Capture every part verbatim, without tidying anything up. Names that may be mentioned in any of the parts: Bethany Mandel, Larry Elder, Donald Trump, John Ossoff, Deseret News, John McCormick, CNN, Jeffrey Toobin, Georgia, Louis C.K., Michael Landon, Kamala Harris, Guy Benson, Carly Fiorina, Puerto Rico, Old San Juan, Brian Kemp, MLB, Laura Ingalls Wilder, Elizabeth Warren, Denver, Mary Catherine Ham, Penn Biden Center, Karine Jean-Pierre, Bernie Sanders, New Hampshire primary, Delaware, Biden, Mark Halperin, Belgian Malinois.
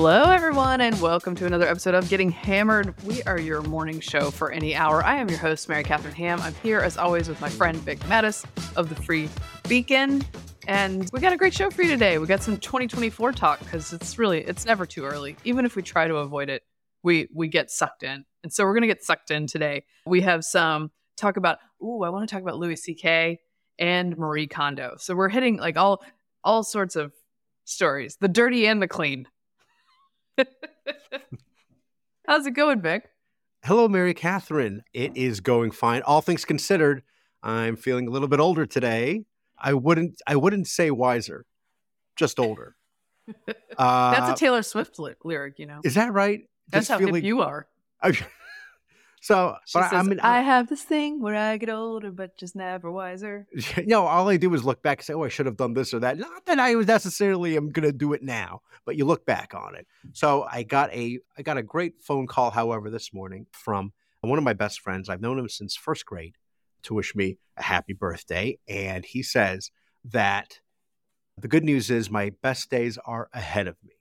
Hello, everyone, and welcome to another episode of Getting Hammered. We are your morning show for any hour. I am your host, Mary Catherine Ham. I'm here, as always, with my friend Vic Mattis of the Free Beacon. And we got a great show for you today. We got some twenty twenty-four talk because it's really, it's never too early. Even if we try to avoid it, we we get sucked in. And so we're going to get sucked in today. We have some talk about, ooh, I want to talk about Louis C K and Marie Kondo. So we're hitting like all all sorts of stories, the dirty and the clean. How's it going, Vic? Hello, Mary Catherine. It is going fine. All things considered, I'm feeling a little bit older today. I wouldn't I wouldn't say wiser, just older. uh, That's a Taylor Swift li- lyric, you know. Is that right? That's just how feeling... hip you are. So, she but says, I mean, I have this thing where I get older, but just never wiser. You know, all I do is look back and say, oh, I should have done this or that. Not that I necessarily am going to do it now, but you look back on it. So I got a I got a great phone call, however, this morning from one of my best friends. I've known him since first grade to wish me a happy birthday. And he says that the good news is my best days are ahead of me.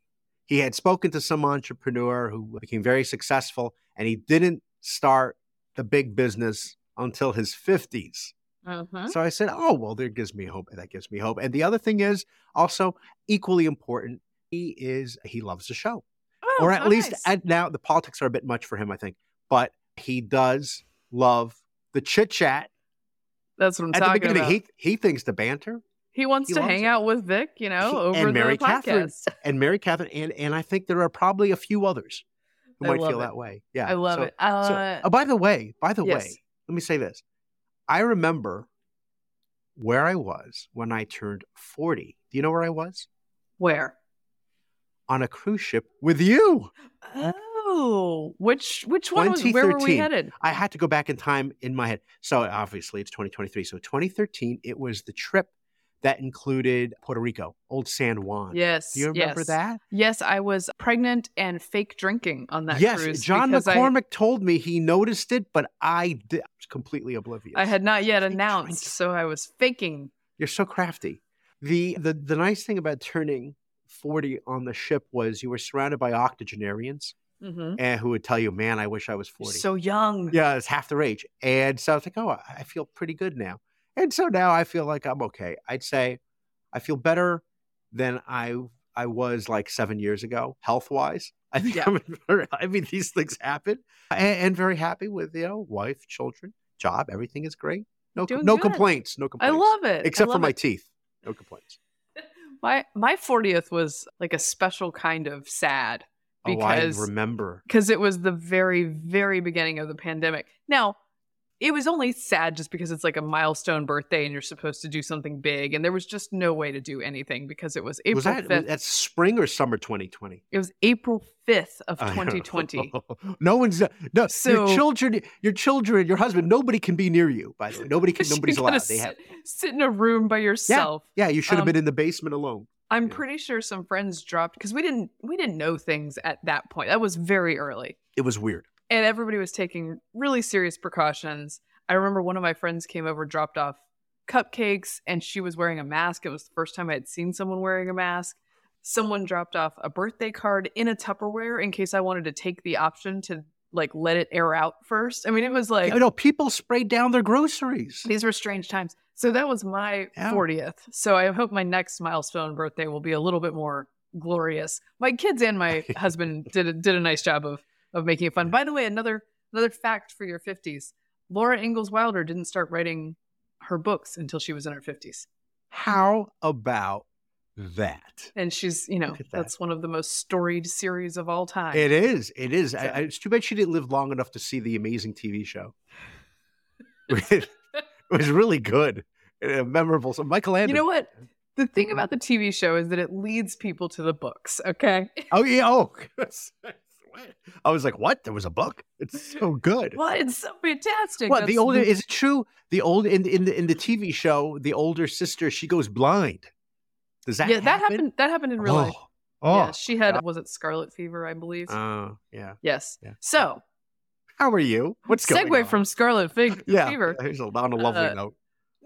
He had spoken to some entrepreneur who became very successful, and he didn't start the big business until his fifties. Uh-huh. So I said, oh, well, that gives me hope. That gives me hope. And the other thing is also equally important. He is, he loves the show. Oh, or at nice. least at now the politics are a bit much for him, I think, but he does love the chit chat. That's what I'm at talking the beginning, about. He, he thinks the banter. He wants he to hang it. out with Vic, you know, he, over and Mary the podcast. Catherine, and Mary Catherine. And, and I think there are probably a few others. You might feel it. that way. Yeah. I love so, it. Uh, so, oh, by the way, by the yes. way, let me say this. I remember where I was when I turned forty. Do you know where I was? Where? On a cruise ship with you. Oh, which which one was, where were we headed? I had to go back in time in my head. So obviously it's twenty twenty-three. So twenty thirteen, it was the trip that included Puerto Rico, Old San Juan. Yes. Do you remember yes. that? Yes, I was pregnant and fake drinking on that yes, cruise. Yes, John McCormick I, told me he noticed it, but I did, was completely oblivious. I had not yet fake announced, drinking. So I was faking. You're so crafty. The, the The nice thing about turning forty on the ship was you were surrounded by octogenarians mm-hmm. and who would tell you, man, I wish I was forty. You're so young. Yeah, it's half their age. And so I was like, oh, I feel pretty good now. And so now I feel like I'm okay. I'd say I feel better than I I was like seven years ago, health-wise. I think yeah. I'm very, I mean, these things happen. And, and very happy with, you know, wife, children, job. Everything is great. No, Doing no good. complaints. No complaints. I love it. Except love for my it. teeth. No complaints. My my fortieth was like a special kind of sad. Because, oh, I remember. Because it was the very, very beginning of the pandemic. Now, it was only sad just because it's like a milestone birthday and you're supposed to do something big. And there was just no way to do anything because it was April was that, fifth. Was that spring or summer twenty twenty? It was April fifth of twenty twenty. No one's, no, so, your children, your children, your husband, nobody can be near you, by the way. Nobody can, nobody's allowed. They have sit in a room by yourself. Yeah, yeah you should have um, been in the basement alone. I'm yeah. pretty sure some friends dropped because we didn't, we didn't know things at that point. That was very early. It was weird. And everybody was taking really serious precautions. I remember one of my friends came over, dropped off cupcakes, and she was wearing a mask. It was the first time I had seen someone wearing a mask. Someone dropped off a birthday card in a Tupperware in case I wanted to take the option to like let it air out first. I mean, it was like... You know, people sprayed down their groceries. These were strange times. So that was my yeah. fortieth. So I hope my next milestone birthday will be a little bit more glorious. My kids and my husband did a, did a nice job of... of making it fun. By the way, another another fact for your fifties. Laura Ingalls Wilder didn't start writing her books until she was in her fifties. How about that? And she's, you know, that. that's one of the most storied series of all time. It is. It is. So. I, I, it's too bad she didn't live long enough to see the amazing T V show. It was really good. And memorable. So Michael Landon. You know what? The thing about the T V show is that it leads people to the books, okay? Oh, yeah. Oh, I was like, what? There was a book? It's so good. Well, it's so fantastic. What, the older, is it true? The old in in the in the T V show, the older sister, she goes blind. Does that yeah, happen? Yeah, that happened that happened in real oh. life. Oh. Yeah, she had, was it scarlet fever, I believe? Oh, uh, yeah. Yes. Yeah. So. How are you? What's going on? Segue from scarlet fig- yeah, fever. Here's a, on a lovely uh, note.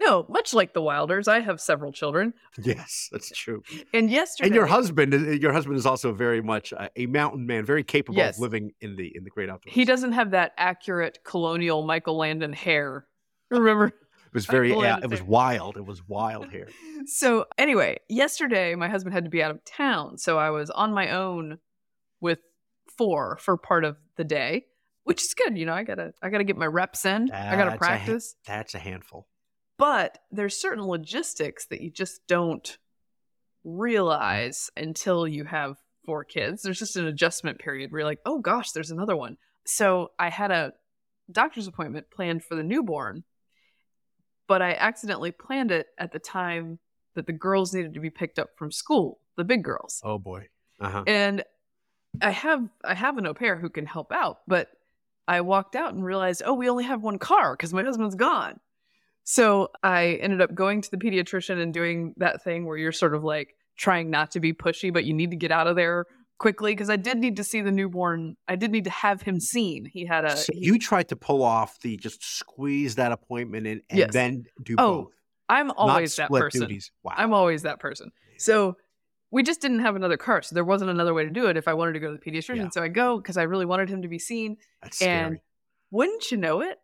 No, much like the Wilders, I have several children. Yes, that's true. And yesterday, and your husband, your husband is also very much a, a mountain man, very capable yes. of living in the in the great outdoors. He doesn't have that accurate colonial Michael Landon hair. Remember, it was very uh, it was wild. It was wild hair. So anyway, yesterday my husband had to be out of town, so I was on my own with four for part of the day, which is good. You know, I gotta I gotta get my reps in. That's I gotta practice. A, that's a handful. But there's certain logistics that you just don't realize until you have four kids. There's just an adjustment period where you're like, oh gosh, there's another one. So I had a doctor's appointment planned for the newborn, but I accidentally planned it at the time that the girls needed to be picked up from school, the big girls. Oh boy. Uh-huh. And I have I have an au pair who can help out, but I walked out and realized, oh, we only have one car because my husband's gone. So I ended up going to the pediatrician and doing that thing where you're sort of like trying not to be pushy, but you need to get out of there quickly because I did need to see the newborn. I did need to have him seen. He had a... So he, you tried to pull off the just squeeze that appointment in and yes. then do oh, both. I'm always that person. Duties. Wow. I'm always that person. So we just didn't have another car. So there wasn't another way to do it if I wanted to go to the pediatrician. Yeah. So I go because I really wanted him to be seen. That's and scary. Wouldn't you know it?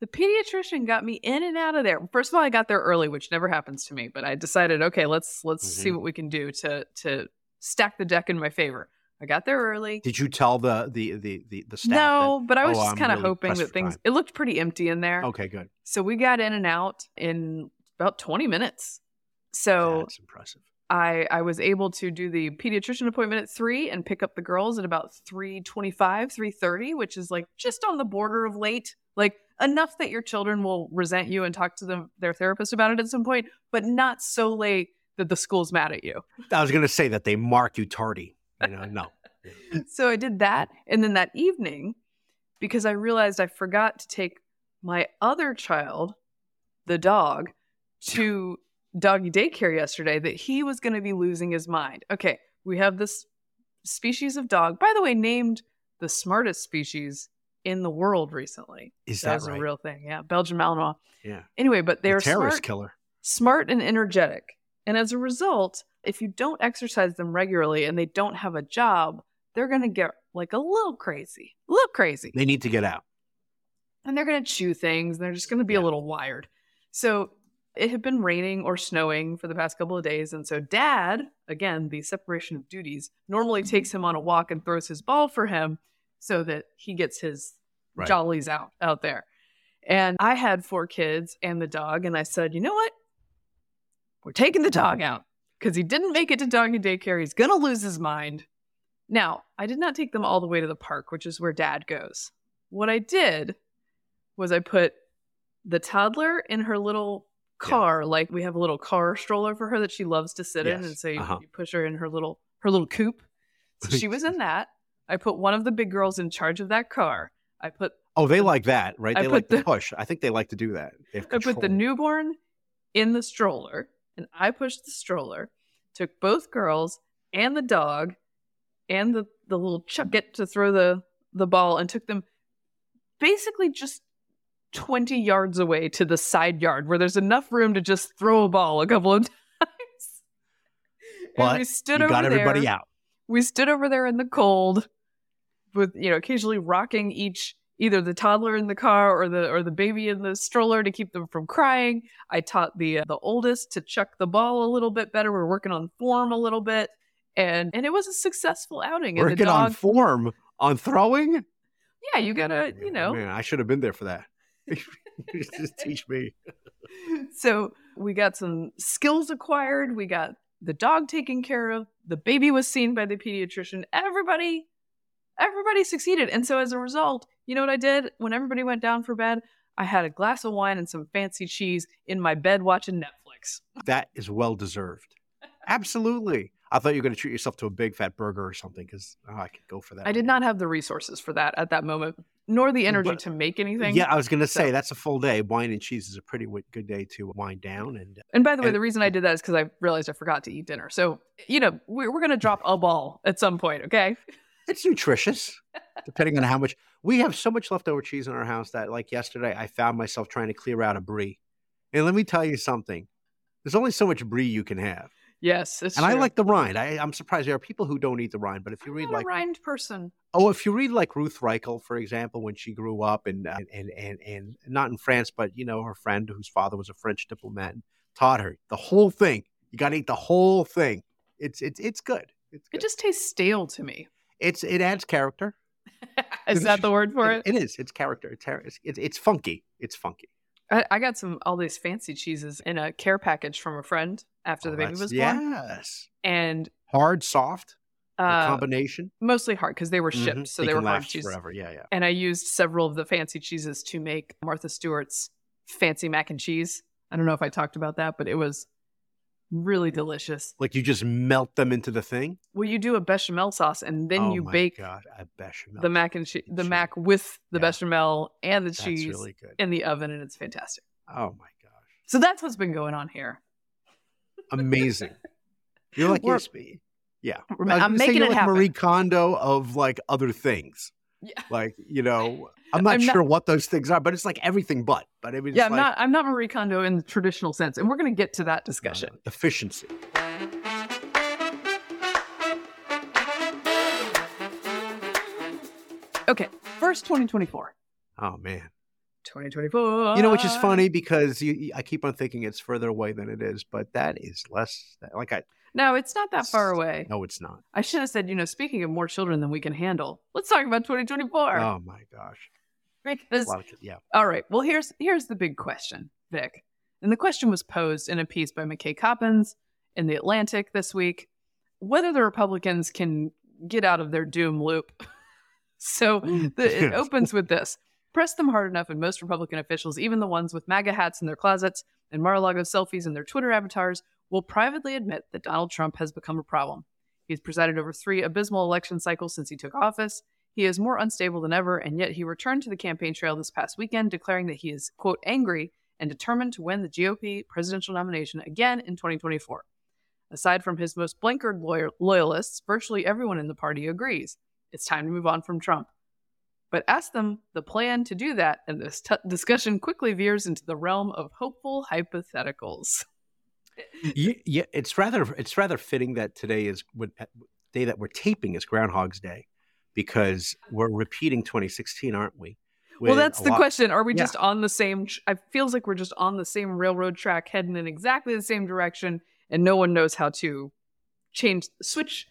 The pediatrician got me in and out of there. First of all, I got there early, which never happens to me, but I decided, okay, let's let's mm-hmm. see what we can do to to stack the deck in my favor. I got there early. Did you tell the the the the, the staff? No, that, but I was oh, just kind of really hoping that things, it looked pretty empty in there. Okay, good. So we got in and out in about twenty minutes. So that's impressive. I, I was able to do the pediatrician appointment at three and pick up the girls at about three twenty-five, three thirty, which is like just on the border of late. Like enough that your children will resent you and talk to them, their therapist about it at some point, but not so late that the school's mad at you. I was going to say that they mark you tardy. You know, no. So I did that. And then that evening, because I realized I forgot to take my other child, the dog, to doggy daycare yesterday, that he was going to be losing his mind. Okay, we have this species of dog, by the way, named the smartest species in the world recently. Is that, that was right? a real thing. Yeah. Belgian Malinois. Yeah. Anyway, but they're the terrorist smart, killer. smart and energetic. And as a result, if you don't exercise them regularly and they don't have a job, they're going to get like a little crazy, a little crazy. They need to get out. And they're going to chew things. And they're just going to be yeah. a little wired. So it had been raining or snowing for the past couple of days. And so dad, again, the separation of duties, normally takes him on a walk and throws his ball for him, so that he gets his right. jollies out, out there. And I had four kids and the dog, and I said, you know what? We're taking the dog out because he didn't make it to doggy daycare. He's going to lose his mind. Now, I did not take them all the way to the park, which is where dad goes. What I did was I put the toddler in her little car. Yeah. Like we have a little car stroller for her that she loves to sit yes. in. And so you, uh-huh. you push her in her little her little coupe. So she was in that. I put one of the big girls in charge of that car. I put Oh, they like that, right? They like the push. I think they like to do that. I put the newborn in the stroller, and I pushed the stroller, took both girls and the dog and the, the little chucket to throw the, the ball, and took them basically just twenty yards away to the side yard where there's enough room to just throw a ball a couple of times. Well, and we stood over there. You got everybody out. We stood over there in the cold with, you know, occasionally rocking each, either the toddler in the car or the or the baby in the stroller to keep them from crying. I taught the uh, the oldest to chuck the ball a little bit better. We're working on form a little bit. And and it was a successful outing. Working and the dog, on form? On throwing? Yeah, you gotta, you know. Man, I should have been there for that. Just teach me. So we got some skills acquired. We got the dog taken care of. The baby was seen by the pediatrician. Everybody, everybody succeeded. And so as a result, you know what I did? When everybody went down for bed, I had a glass of wine and some fancy cheese in my bed watching Netflix. That is well deserved. Absolutely. I thought you were going to treat yourself to a big fat burger or something because oh, I could go for that. I did not have the resources for that at that moment, nor the energy but, to make anything. Yeah, I was going to say so. That's a full day. Wine and cheese is a pretty good day to wind down. And and by the way, and, the reason I did that is because I realized I forgot to eat dinner. So, you know, we're, we're going to drop a ball at some point, okay? It's nutritious, depending on how much. We have so much leftover cheese in our house that like yesterday, I found myself trying to clear out a brie. And let me tell you something. There's only so much brie you can have. Yes, it's and true. I like the rind. I, I'm surprised there are people who don't eat the rind, but if you I'm read not like a rind person, oh, if you read like Ruth Reichel, for example, when she grew up and uh, and and and not in France, but you know her friend whose father was a French diplomat taught her the whole thing. You got to eat the whole thing. It's it's it's good. It's good. It just tastes stale to me. It's it adds character. Is that the word for it? It, it is. It's character. It's it's it's funky. It's funky. I, I got some all these fancy cheeses in a care package from a friend after oh, the baby was born. Yes. And hard, soft, uh, combination. Mostly hard because they were shipped, mm-hmm. so they, they were hard cheeses. Forever. Yeah, yeah. And I used several of the fancy cheeses to make Martha Stewart's fancy mac and cheese. I don't know if I talked about that, but it was really delicious. Like you just melt them into the thing? Well, you do a bechamel sauce and then oh you bake God, a bechamel the mac and che- the mac with the yeah. bechamel and the that's cheese really good. In the oven, and it's fantastic. Oh my gosh. So that's what's been going on here. Amazing. You're like yes, yeah. I'm making it like happen. Marie Kondo of like other things. Yeah. Like, you know, I'm not I'm sure not, what those things are, but it's like everything but. But I mean, it's yeah, I'm like, not. I'm not Marie Kondo in the traditional sense, and we're going to get to that discussion. Uh, efficiency. Okay, first twenty twenty-four. Oh man, twenty twenty-four. You know, which is funny because you, I keep on thinking it's further away than it is, but that is less. Like I. No, it's not that it's, far away. No, it's not. I should have said, you know, speaking of more children than we can handle, let's talk about twenty twenty-four. Oh, my gosh. Because, of, yeah. All right. Well, here's here's the big question, Vic. And the question was posed in a piece by McKay Coppins in The Atlantic this week, whether the Republicans can get out of their doom loop. So the, it opens with this. Press them hard enough and most Republican officials, even the ones with MAGA hats in their closets and Mar-a-Lago selfies in their Twitter avatars, will privately admit that Donald Trump has become a problem. He's presided over three abysmal election cycles since he took office. He is more unstable than ever, and yet he returned to the campaign trail this past weekend, declaring that he is, quote, angry and determined to win the G O P presidential nomination again in twenty twenty-four. Aside from his most blinkered lawyer- loyalists, virtually everyone in the party agrees. It's time to move on from Trump. But ask them the plan to do that, and this t- discussion quickly veers into the realm of hopeful hypotheticals. Yeah, yeah, it's rather it's rather fitting that today is would, day that we're taping is Groundhog's Day, because we're repeating twenty sixteen, aren't we? With well, that's the lot- question. Are we yeah. just on the same? It feels like we're just on the same railroad track, heading in exactly the same direction, and no one knows how to change switch.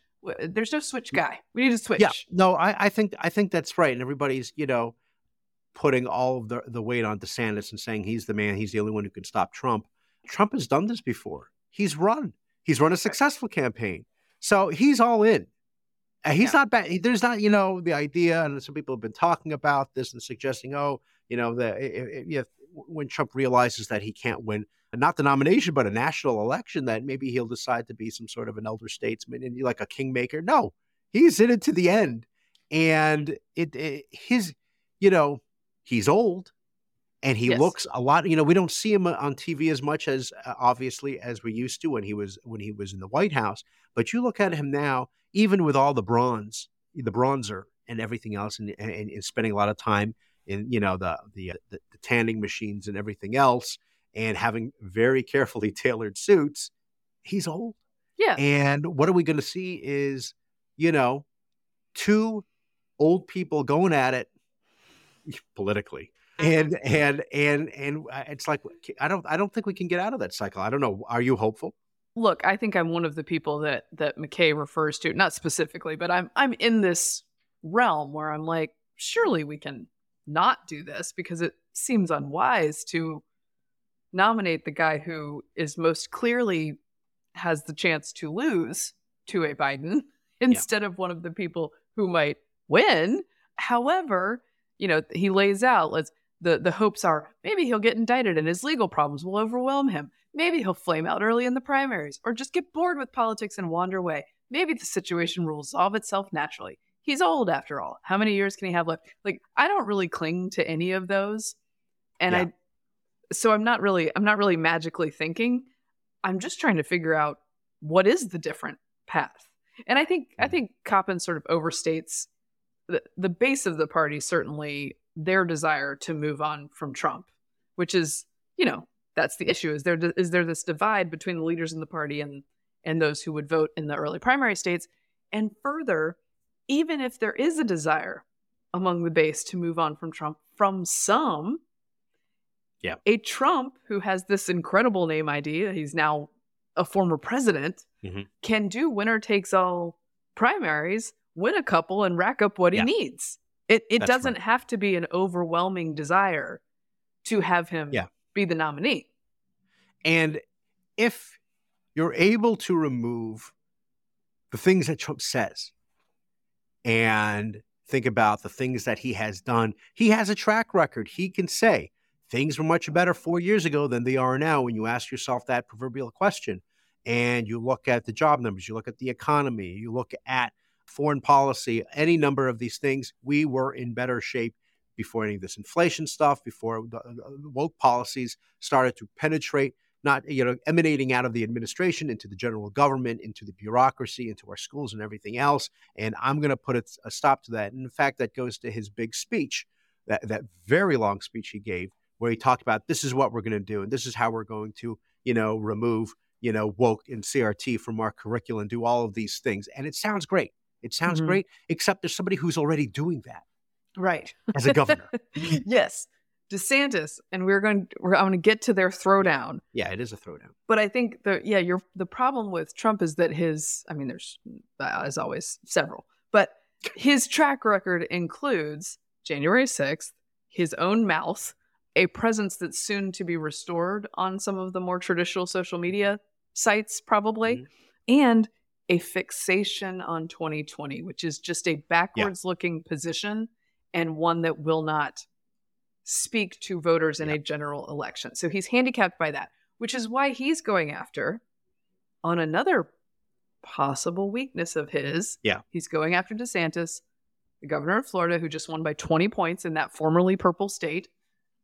There's no switch guy. We need to switch. Yeah, no, I, I think I think that's right, and everybody's you know putting all of the the weight on DeSantis and saying he's the man, he's the only one who can stop Trump. Trump has done this before. He's run. He's run a successful campaign. So he's all in. And he's yeah. not bad. There's not, you know, the idea, and some people have been talking about this and suggesting, oh, you know, the, if, if, when Trump realizes that he can't win, not the nomination, but a national election, that maybe he'll decide to be some sort of an elder statesman and like a kingmaker. No, he's in it to the end. And it, it his, you know, he's old. And he yes. looks a lot, you know, we don't see him on T V as much as uh, obviously as we used to when he was when he was in the White House. But you look at him now, even with all the bronze, the bronzer and everything else and, and, and spending a lot of time in, you know, the, the, the tanning machines and everything else and having very carefully tailored suits. He's old. Yeah. And what are we going to see is, you know, two old people going at it politically. And and and and it's like I don't I don't think we can get out of that cycle. I don't know. Are you hopeful? Look, I think I'm one of the people that that McKay refers to, not specifically, but I'm I'm in this realm where I'm like, surely we can not do this because it seems unwise to nominate the guy who is most clearly has the chance to lose to a Biden instead yeah. of one of the people who might win. However, you know, he lays out. Let's. The, the hopes are maybe he'll get indicted and his legal problems will overwhelm him. Maybe he'll flame out early in the primaries or just get bored with politics and wander away. Maybe the situation will resolve itself naturally. He's old after all. How many years can he have left? Like, I don't really cling to any of those. And yeah. I, so I'm not really, I'm not really magically thinking. I'm just trying to figure out what is the different path. And I think, mm-hmm. I think Coppin sort of overstates the, the base of the party, certainly their desire to move on from Trump, which is, you know, that's the issue. Is there is there this divide between the leaders in the party and and those who would vote in the early primary states? And further, even if there is a desire among the base to move on from Trump, from some, yeah, a Trump who has this incredible name I D, he's now a former president, mm-hmm. can do winner takes all primaries, win a couple, and rack up what yeah. he needs. It it That's doesn't right. have to be an overwhelming desire to have him yeah. be the nominee. And if you're able to remove the things that Trump says and think about the things that he has done, he has a track record. He can say things were much better four years ago than they are now when you ask yourself that proverbial question. And you look at the job numbers, you look at the economy, you look at foreign policy, any number of these things, we were in better shape before any of this inflation stuff, before the woke policies started to penetrate, not, you know, emanating out of the administration into the general government, into the bureaucracy, into our schools and everything else. And I'm going to put a, a stop to that. And in fact, that goes to his big speech, that, that very long speech he gave, where he talked about this is what we're going to do. And this is how we're going to, you know, remove, you know, woke and C R T from our curriculum, do all of these things. And it sounds great. It sounds mm-hmm. great, except there's somebody who's already doing that. Right. As a governor. Yes. DeSantis. And we're going to, we're, I'm going to get to their throwdown. Yeah, it is a throwdown. But I think the, yeah, you're, the problem with Trump is that his, I mean, there's, as always, several, but his track record includes January sixth, his own mouth, a presence that's soon to be restored on some of the more traditional social media sites, probably, mm-hmm. and a fixation on twenty twenty, which is just a backwards-looking yeah. position and one that will not speak to voters in yeah. a general election. So he's handicapped by that, which is why he's going after, on another possible weakness of his, yeah. he's going after DeSantis, the governor of Florida, who just won by twenty points in that formerly purple state,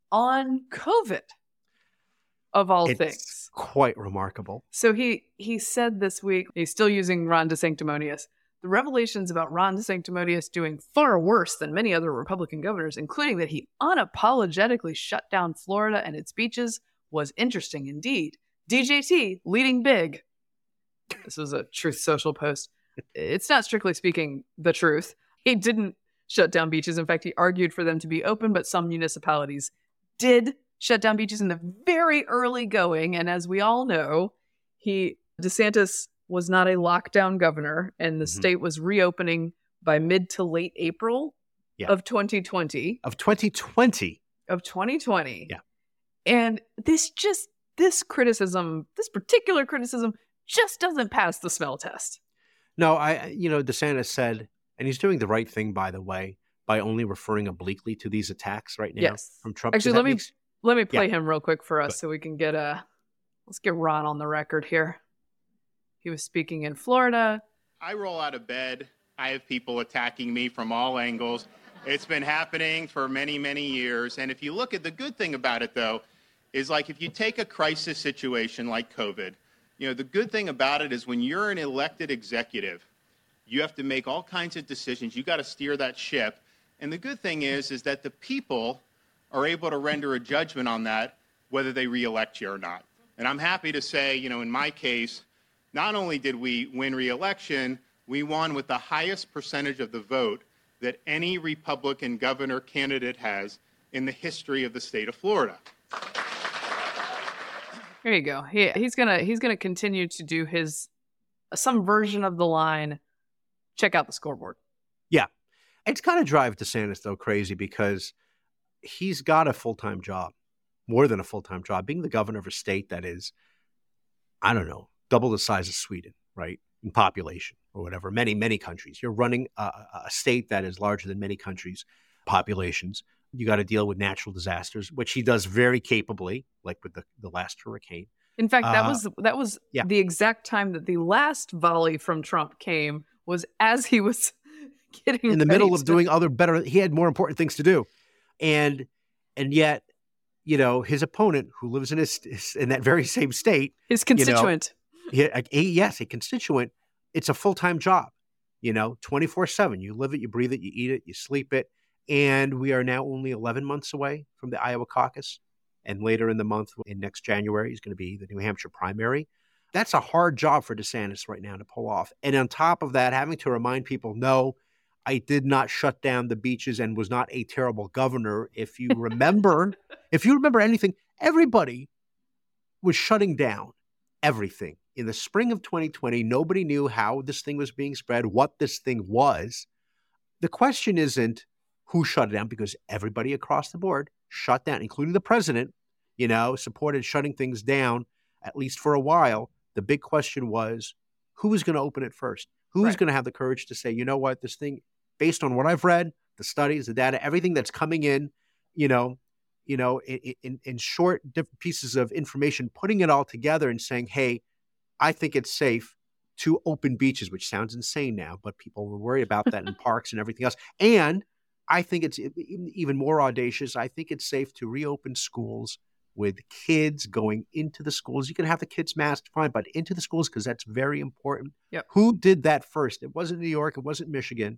on COVID, of all it's things. It's quite remarkable. So he, he said this week, he's still using Ron DeSanctimonious, the revelations about Ron DeSanctimonious doing far worse than many other Republican governors, including that he unapologetically shut down Florida and its beaches, was interesting indeed. D J T leading big. This was a Truth Social post. It's not strictly speaking the truth. He didn't shut down beaches. In fact, he argued for them to be open, but some municipalities did shut down beaches in the very early going. And as we all know, he DeSantis was not a lockdown governor, and the mm-hmm. state was reopening by mid to late April yeah. of twenty twenty. Of twenty twenty. Of twenty twenty. Yeah. And this just, this criticism, this particular criticism just doesn't pass the smell test. No, I, you know, DeSantis said, and he's doing the right thing, by the way, by only referring obliquely to these attacks right now yes. from Trump. Actually, let me, makes- let me play yeah. him real quick for us Good. so we can get a, let's get Ron on the record here. He was speaking in Florida. I roll out of bed. I have people attacking me from all angles. It's been happening for many, many years. And if you look at the good thing about it, though, is like if you take a crisis situation like COVID, you know, the good thing about it is when you're an elected executive, you have to make all kinds of decisions. You got to steer that ship. And the good thing is, is that the people are able to render a judgment on that, whether they reelect you or not. And I'm happy to say, you know, in my case, not only did we win re-election, we won with the highest percentage of the vote that any Republican governor candidate has in the history of the state of Florida. There you go. He, he's gonna he's gonna continue to do his some version of the line, check out the scoreboard. Yeah, it's kind of drive DeSantis though crazy because he's got a full-time job, more than a full-time job, being the governor of a state that is, I don't know, double the size of Sweden, right, in population or whatever, many, many countries. You're running a, a state that is larger than many countries' populations. You got to deal with natural disasters, which he does very capably, like with the, the last hurricane. In fact, that uh, was that was yeah. the exact time that the last volley from Trump came was as he was getting in the middle of to- doing other better. He had more important things to do. And and yet, you know, his opponent who lives in his in that very same state, his constituent, you know, he, a, yes, a constituent. It's a full time job, you know, twenty-four seven. You live it, you breathe it, you eat it, you sleep it. And we are now only eleven months away from the Iowa caucus. And later in the month, in next January, is going to be the New Hampshire primary. That's a hard job for DeSantis right now to pull off. And on top of that, having to remind people, no, I did not shut down the beaches and was not a terrible governor. If you remember, if you remember anything, everybody was shutting down everything. In the spring of twenty twenty, nobody knew how this thing was being spread, what this thing was. The question isn't who shut it down, because everybody across the board shut down, including the president, you know, supported shutting things down, at least for a while. The big question was, who was going to open it first? Who's right. going to have the courage to say, you know what, this thing, based on what I've read, the studies, the data, everything that's coming in, you know, you know, in, in, in short different pieces of information, putting it all together and saying, hey, I think it's safe to open beaches, which sounds insane now, but people were worried about that in parks and everything else. And I think it's even more audacious. I think it's safe to reopen schools with kids going into the schools. You can have the kids masked, fine, but into the schools, because that's very important. Yep. Who did that first? It wasn't New York. It wasn't Michigan.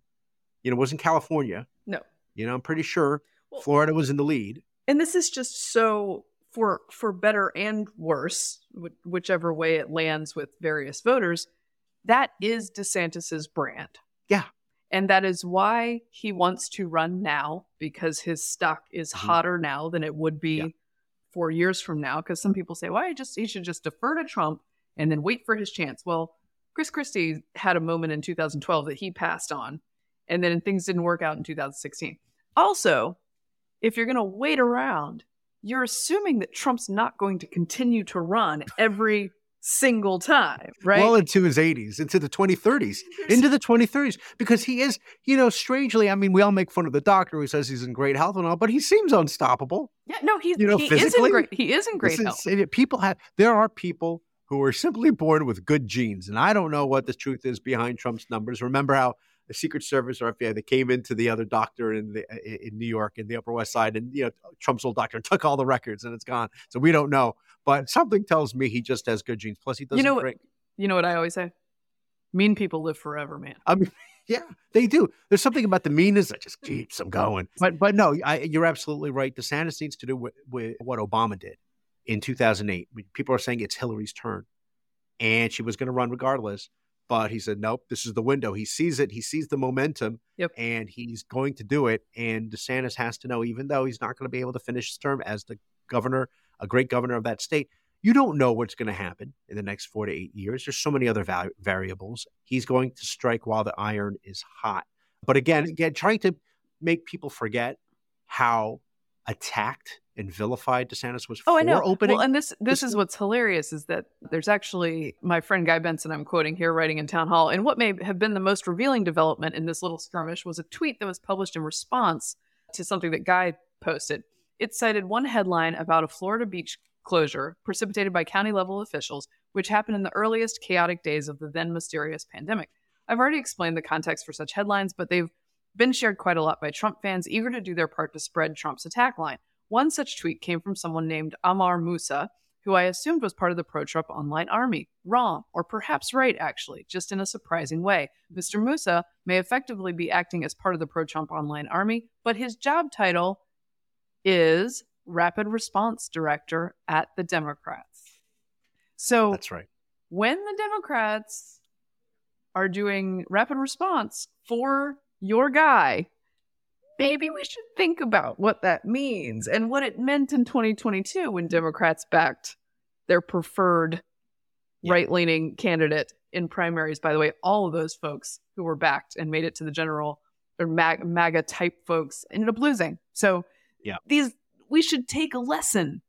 You know, it wasn't California. No. You know, I'm pretty sure well, Florida was in the lead. And this is just so, for for better and worse, wh- whichever way it lands with various voters, that is DeSantis's brand. Yeah. And that is why he wants to run now, because his stock is mm-hmm. hotter now than it would be yeah. four years from now. Because some people say, well, I just, he should just defer to Trump and then wait for his chance. Well, Chris Christie had a moment in two thousand twelve that he passed on, and then things didn't work out in two thousand sixteen. Also, if you're going to wait around, you're assuming that Trump's not going to continue to run every single time, right? Well into his eighties, into the twenty thirties, into the twenty thirties, because he is, you know, strangely, I mean, we all make fun of the doctor who says he's in great health and all, but he seems unstoppable. Yeah, no, he's, you know, he is in great, he is in great is, health. It, people have, there are people who are simply born with good genes, and I don't know what the truth is behind Trump's numbers. Remember how the Secret Service or F B I, they came into the other doctor in the, in New York, in the Upper West Side, and, you know, Trump's old doctor took all the records and it's gone. So we don't know. But something tells me he just has good genes. Plus, he doesn't you know drink. What, you know what I always say? Mean people live forever, man. I mean, yeah, they do. There's something about the meanness that just keeps them going. But but no, I, you're absolutely right. DeSantis needs to do with, with what Obama did in two thousand eight. People are saying it's Hillary's turn, and she was going to run regardless. But he said, nope, this is the window. He sees it. He sees the momentum, yep. and he's going to do it. And DeSantis has to know, even though he's not going to be able to finish his term as the governor, a great governor of that state, you don't know what's going to happen in the next four to eight years. There's so many other val- variables. He's going to strike while the iron is hot. But again, again, trying to make people forget how attacked and vilified DeSantis was oh, for I know. opening. Well, and this this is what's hilarious is that there's actually my friend Guy Benson, I'm quoting here, writing in Town Hall, and what may have been the most revealing development in this little skirmish was a tweet that was published in response to something that Guy posted. It cited one headline about a Florida beach closure precipitated by county-level officials, which happened in the earliest chaotic days of the then-mysterious pandemic. I've already explained the context for such headlines, but they've been shared quite a lot by Trump fans eager to do their part to spread Trump's attack line. One such tweet came from someone named Amar Musa, who I assumed was part of the pro-Trump online army. Wrong, or perhaps right, actually, just in a surprising way. Mister Musa may effectively be acting as part of the pro-Trump online army, but his job title is Rapid Response Director at the Democrats. So that's right. When the Democrats are doing rapid response for your guy, maybe we should think about what that means and what it meant in twenty twenty-two when Democrats backed their preferred yeah. right-leaning candidate in primaries. By the way, all of those folks who were backed and made it to the general or mag- MAGA-type folks ended up losing. So yeah. these we should take a lesson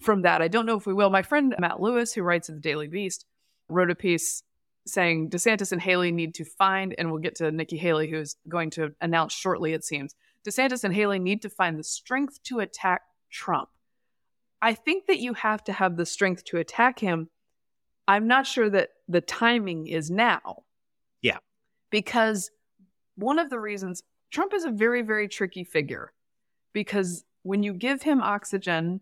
from that. I don't know if we will. My friend Matt Lewis, who writes at the Daily Beast, wrote a piece saying DeSantis and Haley need to find, and we'll get to Nikki Haley, who is going to announce shortly, it seems, DeSantis and Haley need to find the strength to attack Trump. I think that you have to have the strength to attack him. I'm not sure that the timing is now. Yeah. Because one of the reasons, Trump is a very, very tricky figure. Because when you give him oxygen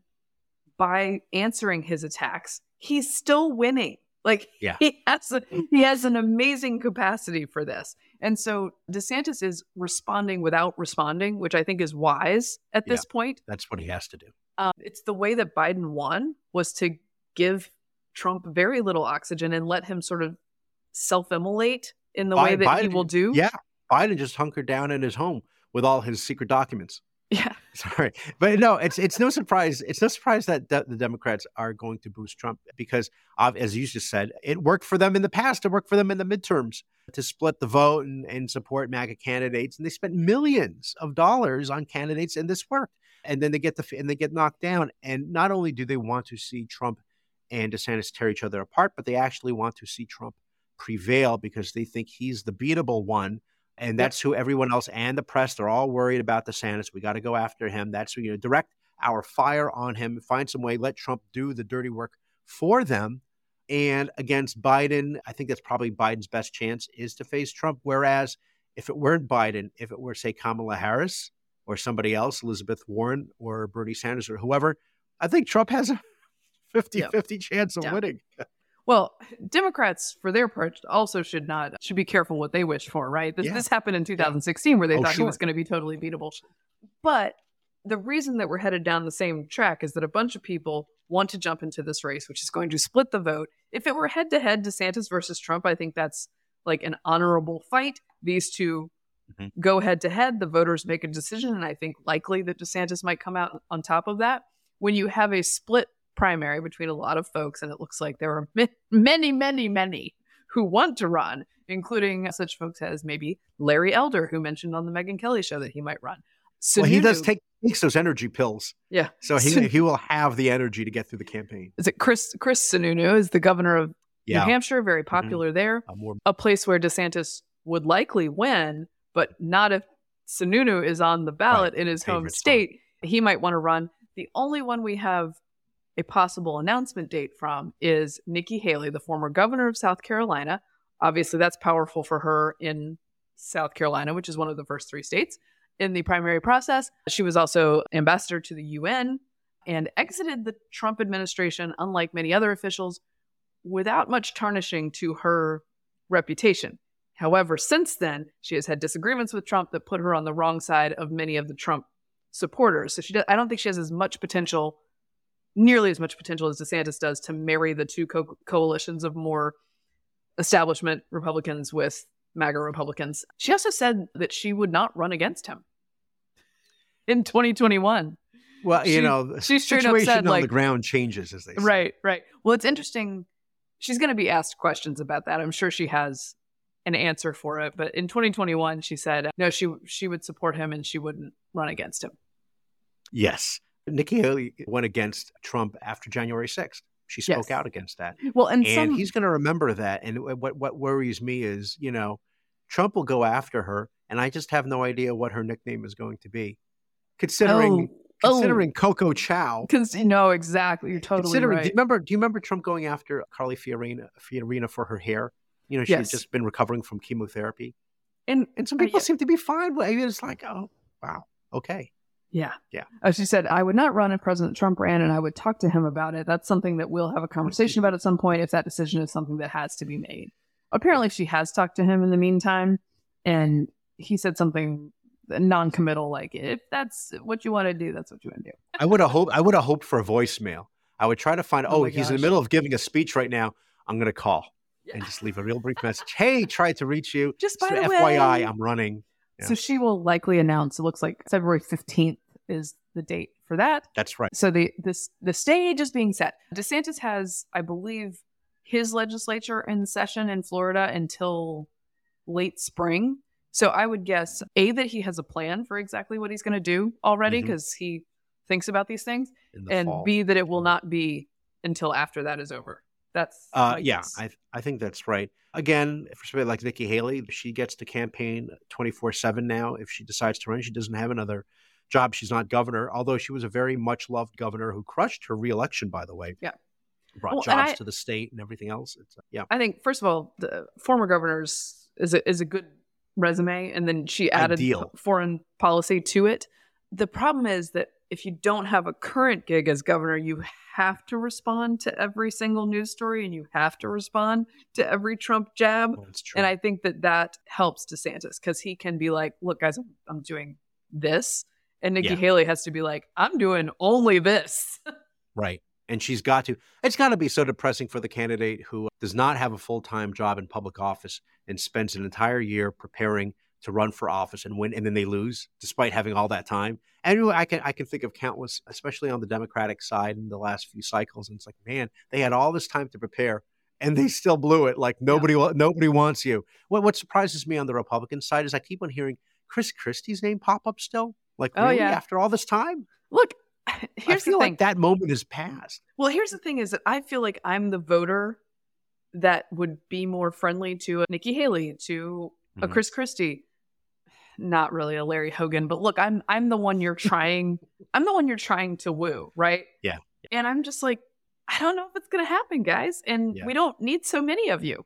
by answering his attacks, he's still winning. Like, yeah. he has a, he has an amazing capacity for this. And so DeSantis is responding without responding, which I think is wise at this yeah, point. That's what he has to do. Um, it's the way that Biden won, was to give Trump very little oxygen and let him sort of self-immolate in the Biden, way that Biden, he will do. Yeah. Biden just hunkered down in his home with all his secret documents. Yeah. Sorry. But no, it's it's no surprise. It's no surprise that de- the Democrats are going to boost Trump because, uh, as you just said, it worked for them in the past. It worked for them in the midterms to split the vote and, and support MAGA candidates. And they spent millions of dollars on candidates, and this worked. And then they get the and they get knocked down. And not only do they want to see Trump and DeSantis tear each other apart, but they actually want to see Trump prevail because they think he's the beatable one. And that's who everyone else and the press, they're all worried about DeSantis. We got to go after him. That's who, you know, direct our fire on him, find some way, let Trump do the dirty work for them. And against Biden, I think that's probably Biden's best chance is to face Trump. Whereas if it weren't Biden, if it were, say, Kamala Harris or somebody else, Elizabeth Warren or Bernie Sanders or whoever, I think Trump has a fifty-fifty yeah. chance of yeah. winning. Well, Democrats, for their part, also should not should be careful what they wish for, right? This, yeah. this happened in two thousand sixteen yeah. where they oh, thought sure. he was going to be totally beatable. But the reason that we're headed down the same track is that a bunch of people want to jump into this race, which is going to split the vote. If it were head-to-head DeSantis versus Trump, I think that's like an honorable fight. These two mm-hmm. go head-to-head. The voters make a decision, and I think likely that DeSantis might come out on top of that. When you have a split primary between a lot of folks, and it looks like there are many, many, many who want to run, including such folks as maybe Larry Elder, who mentioned on the Megyn Kelly show that he might run. So well, he does take takes those energy pills. Yeah. So he he will have the energy to get through the campaign. Is it Chris Chris Sununu is the governor of yeah. New Hampshire, very popular mm-hmm. there, a, more- a place where DeSantis would likely win, but not if Sununu is on the ballot right. in his Favorite home state. Song. He might want to run. The only one we have a possible announcement date from is Nikki Haley, the former governor of South Carolina. Obviously, that's powerful for her in South Carolina, which is one of the first three states in the primary process. She was also ambassador to the U N and exited the Trump administration, unlike many other officials, without much tarnishing to her reputation. However, since then, she has had disagreements with Trump that put her on the wrong side of many of the Trump supporters. So she does, I don't think she has as much potential nearly as much potential as DeSantis does to marry the two co- coalitions of more establishment Republicans with MAGA Republicans. She also said that she would not run against him in twenty twenty-one. Well, she, you know, the she situation up said, on like, the ground changes, as they say. Right, right. Well, it's interesting. She's going to be asked questions about that. I'm sure she has an answer for it. But in twenty twenty-one, she said, no, she she would support him and she wouldn't run against him. Yes. Nikki Haley went against Trump after January sixth. She spoke yes. out against that. Well, and, and some... he's going to remember that. And what what worries me is, you know, Trump will go after her, and I just have no idea what her nickname is going to be, considering oh, considering oh. Coco Chow. Cons- no, exactly. You're totally considering, right. Do you remember? Do you remember Trump going after Carly Fiorina Fiorina for her hair? You know, she yes. had just been recovering from chemotherapy, and and some people yeah. seem to be fine with it. It's like, oh wow, okay. Yeah. Yeah. As she said, I would not run if President Trump ran, and I would talk to him about it. That's something that we'll have a conversation about at some point if that decision is something that has to be made. Apparently, she has talked to him in the meantime, and he said something noncommittal, like, if that's what you want to do, that's what you want to do. I would have hoped I would have hoped for a voicemail. I would try to find, oh, oh he's gosh. in the middle of giving a speech right now. I'm going to call yeah. and just leave a real brief message. Hey, tried to reach you. Just by so the F Y I, way. I'm running. Yeah. So she will likely announce, it looks like February fifteenth is the date for that. That's right. So the this the stage is being set. DeSantis has, I believe, his legislature in session in Florida until late spring. So I would guess, A, that he has a plan for exactly what he's going to do already because mm-hmm. he thinks about these things. The and fall. B, that it will not be until after that is over. That's uh, yeah, I I think that's right. Again, for somebody like Nikki Haley, she gets to campaign twenty-four seven now. If she decides to run, she doesn't have another job. She's not governor, although she was a very much loved governor who crushed her reelection, by the way. Yeah, brought well, jobs I, to the state and everything else. It's, uh, yeah, I think first of all, the former governors is a, is a good resume, and then she added Ideal. foreign policy to it. The problem is that if you don't have a current gig as governor, you have to respond to every single news story and you have to respond to every Trump jab. Oh, that's true. And I think that that helps DeSantis because he can be like, look, guys, I'm, I'm doing this. And Nikki yeah. Haley has to be like, I'm doing only this. Right. And she's got to. It's got to be so depressing for the candidate who does not have a full-time job in public office and spends an entire year preparing to run for office and win, and then they lose despite having all that time. And I can I can think of countless, especially on the Democratic side in the last few cycles. And it's like, man, they had all this time to prepare, and they still blew it. Like nobody yeah. nobody wants you. What what surprises me on the Republican side is I keep on hearing Chris Christie's name pop up still. Like oh, really, yeah. after all this time? Look, here's the thing. I feel like that moment is past. Well, here's the thing is that I feel like I'm the voter that would be more friendly to a Nikki Haley, to a mm-hmm. Chris Christie. Not really a Larry Hogan, but look, I'm I'm the one you're trying. I'm the one you're trying to woo, right? Yeah. And I'm just like, I don't know if it's going to happen, guys. And yeah. we don't need so many of you.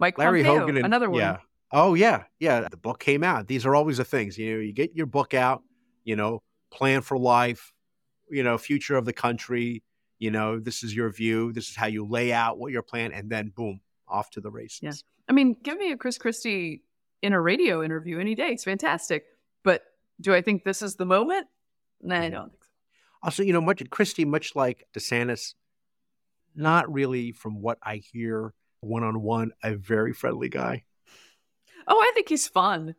Mike Larry Pompeo, Hogan, and, another one. Yeah. Oh yeah, yeah. The book came out. These are always the things. You know, you get your book out. You know, plan for life. You know, future of the country. You know, this is your view. This is how you lay out what your plan, and then boom, off to the races. Yeah. I mean, give me a Chris Christie in a radio interview any day. It's fantastic. But do I think this is the moment? No, I don't think so. Also, you know, much Christie, much like DeSantis, not really, from what I hear one-on-one, a very friendly guy. Oh, I think he's fun.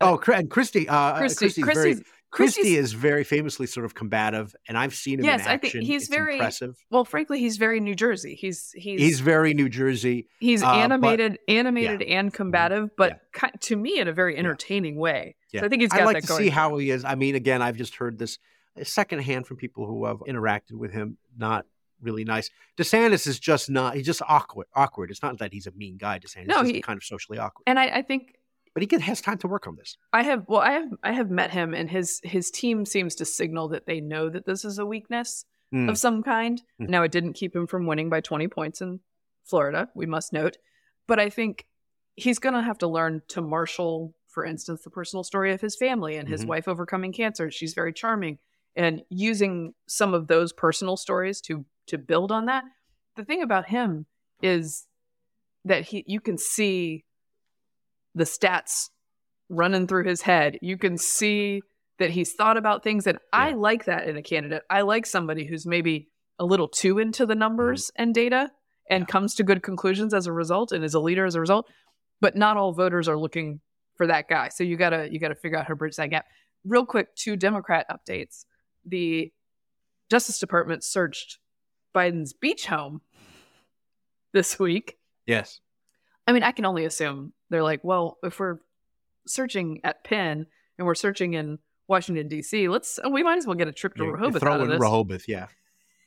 Oh, and Christie, uh, Christie, Christie's Christie's, very, Christie is very famously sort of combative, and I've seen him yes, in action. I think he's it's very impressive. Well, frankly, he's very New Jersey. He's he's he's very New Jersey. He's uh, animated, but, animated yeah. and combative, but yeah. to me, in a very entertaining yeah. way. Yeah. So I think he's got I'd like that to going. See how he is. I mean, again, I've just heard this secondhand from people who have interacted with him. Not really nice. DeSantis is just not. He's just awkward. Awkward. It's not that he's a mean guy. DeSantis no, is kind of socially awkward. And I, I think. But he can, has time to work on this. I have, well, I have, I have met him, and his his team seems to signal that they know that this is a weakness mm. of some kind. Mm. Now, it didn't keep him from winning by twenty points in Florida, we must note. But I think he's going to have to learn to marshal, for instance, the personal story of his family and his mm-hmm. wife overcoming cancer. She's very charming, and using some of those personal stories to to build on that. The thing about him is that he, you can see the stats running through his head. You can see that he's thought about things. And yeah. I like that in a candidate. I like somebody who's maybe a little too into the numbers mm-hmm. and data and yeah. comes to good conclusions as a result and is a leader as a result. But not all voters are looking for that guy. So you gotta you gotta figure out how to bridge that gap. Real quick, two Democrat updates. The Justice Department searched Biden's beach home this week. Yes. I mean, I can only assume they're like, well, if we're searching at Penn and we're searching in Washington, D C, let's we might as well get a trip to yeah, Rehoboth out of this. Rehoboth, yeah.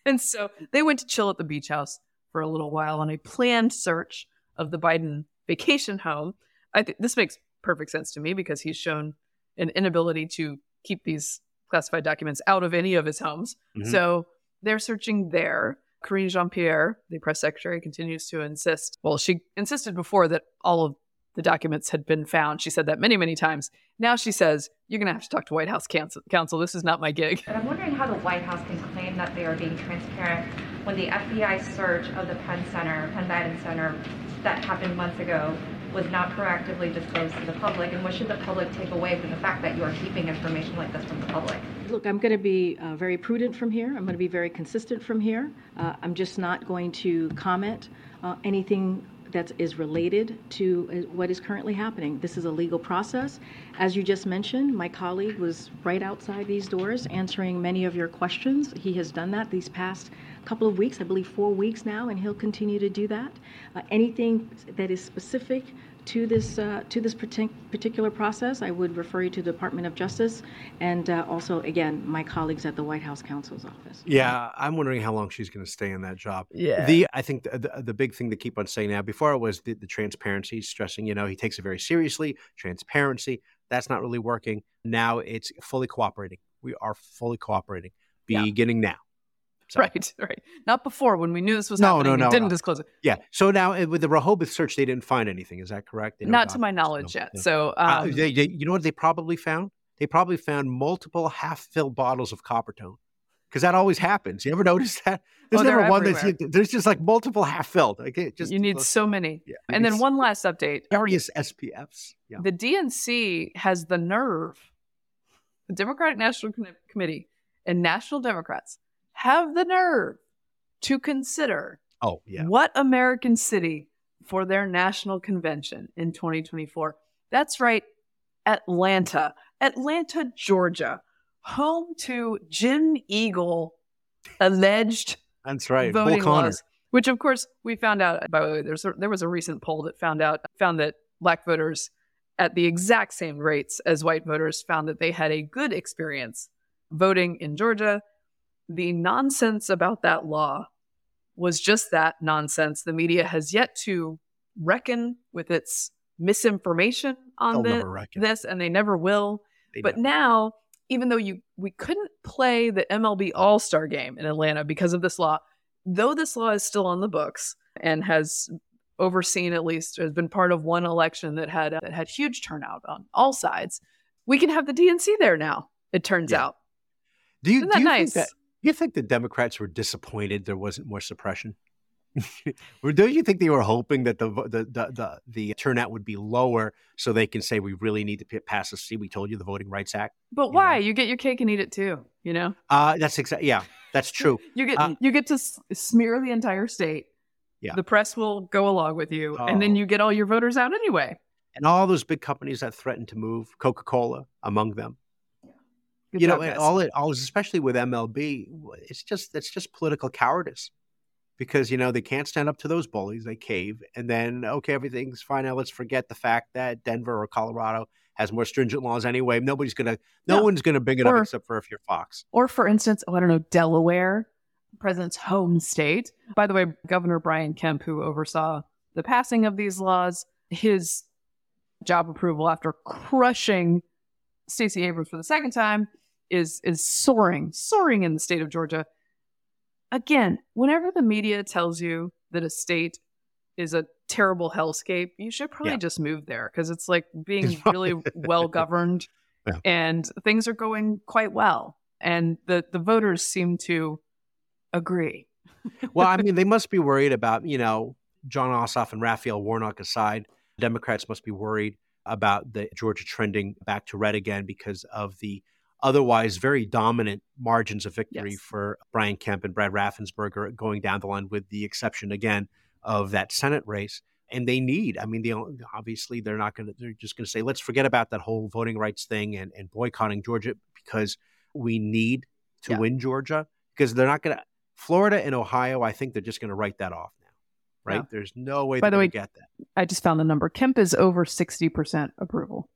And so they went to chill at the beach house for a little while on a planned search of the Biden vacation home. I think this makes perfect sense to me because he's shown an inability to keep these classified documents out of any of his homes. Mm-hmm. So they're searching there. Karine Jean-Pierre, the press secretary, continues to insist. Well, she insisted before that all of the documents had been found. She said that many, many times. Now she says, you're going to have to talk to White House counsel. This is not my gig. But I'm wondering how the White House can claim that they are being transparent when the F B I search of the Penn Center, Penn Biden Center, that happened months ago, was not proactively disclosed to the public. And what should the public take away from the fact that you are keeping information like this from the public? Look, I'm going to be uh, very prudent from here. I'm going to be very consistent from here. Uh, I'm just not going to comment uh, anything that is related to what is currently happening. This is a legal process. As you just mentioned, my colleague was right outside these doors answering many of your questions. He has done that these past couple of weeks, I believe four weeks now, and he'll continue to do that. Uh, anything that is specific to this uh, to this partic- particular process, I would refer you to the Department of Justice and uh, also, again, my colleagues at the White House counsel's office. Yeah, I'm wondering how long she's going to stay in that job. Yeah. The I think the, the, the big thing to keep on saying now, before it was the, the transparency, stressing, you know, he takes it very seriously, transparency, that's not really working. Now it's fully cooperating. We are fully cooperating, beginning yeah. now. So. Right, right. Not before when we knew this was no, happening. No, no, we didn't no. disclose it. Yeah. So now with the Rehoboth search, they didn't find anything. Is that correct? Not to my knowledge no, yet. No. So um, uh, they, they, you know what they probably found? they probably found multiple half-filled bottles of Coppertone, because that always happens. You ever notice that? There's oh, never one everywhere. that's there's just like multiple half-filled. Like it just you need those, so many. Yeah, and then one last update. Various S P Fs. Yeah. The D N C has the nerve. The Democratic National Committee and National Democrats have the nerve to consider oh, yeah. what American city for their national convention in twenty twenty-four. That's right, Atlanta. Atlanta, Georgia, home to Jim Eagle alleged That's right. voting Bull Connor. Laws, which of course we found out, by the way, there's a, there was a recent poll that found out found that black voters at the exact same rates as white voters found that they had a good experience voting in Georgia. The nonsense about that law was just that, nonsense. The media has yet to reckon with its misinformation on the, this, and they never will. They but never. Now, even though you we couldn't play the M L B All-Star Game in Atlanta because of this law, though this law is still on the books and has overseen, at least, has been part of one election that had that had huge turnout on all sides, we can have the D N C there now, it turns yeah. out. Do you, Isn't that do you nice? Think that Do you think the Democrats were disappointed there wasn't more suppression? Or don't you think they were hoping that the, the the the the turnout would be lower so they can say, we really need to pass a see, we told you, the Voting Rights Act? But you why? Know? You get your cake and eat it too, you know? Uh, that's exactly, yeah, that's true. you get uh, you get to s- smear the entire state. Yeah. The press will go along with you, oh. and then you get all your voters out anyway. And all those big companies that threatened to move, Coca-Cola among them. Good you know, and all it all is, especially with M L B, it's just it's just political cowardice, because you know they can't stand up to those bullies. They cave, and then okay, everything's fine. Now let's forget the fact that Denver or Colorado has more stringent laws anyway. Nobody's gonna, no, no. one's gonna bring it or, up except for if you're Fox. Or for instance, oh, I don't know, Delaware, president's home state. By the way, Governor Brian Kemp, who oversaw the passing of these laws, his job approval after crushing Stacey Abrams for the second time. Is is soaring, soaring in the state of Georgia. Again, whenever the media tells you that a state is a terrible hellscape, you should probably yeah. just move there, because it's like being really well governed yeah. and things are going quite well. And the, the voters seem to agree. Well, I mean, they must be worried about, you know, John Ossoff and Raphael Warnock aside, Democrats must be worried about the Georgia trending back to red again because of the otherwise very dominant margins of victory yes. for Brian Kemp and Brad Raffensperger going down the line, with the exception, again, of that Senate race. And they need, I mean, they obviously they're not going to, they're just going to say, let's forget about that whole voting rights thing and, and boycotting Georgia, because we need to yeah. win Georgia, because they're not going to, Florida and Ohio, I think they're just going to write that off now, right? Yeah. There's no way they're going to get that. I just found the number. Kemp is over sixty percent approval.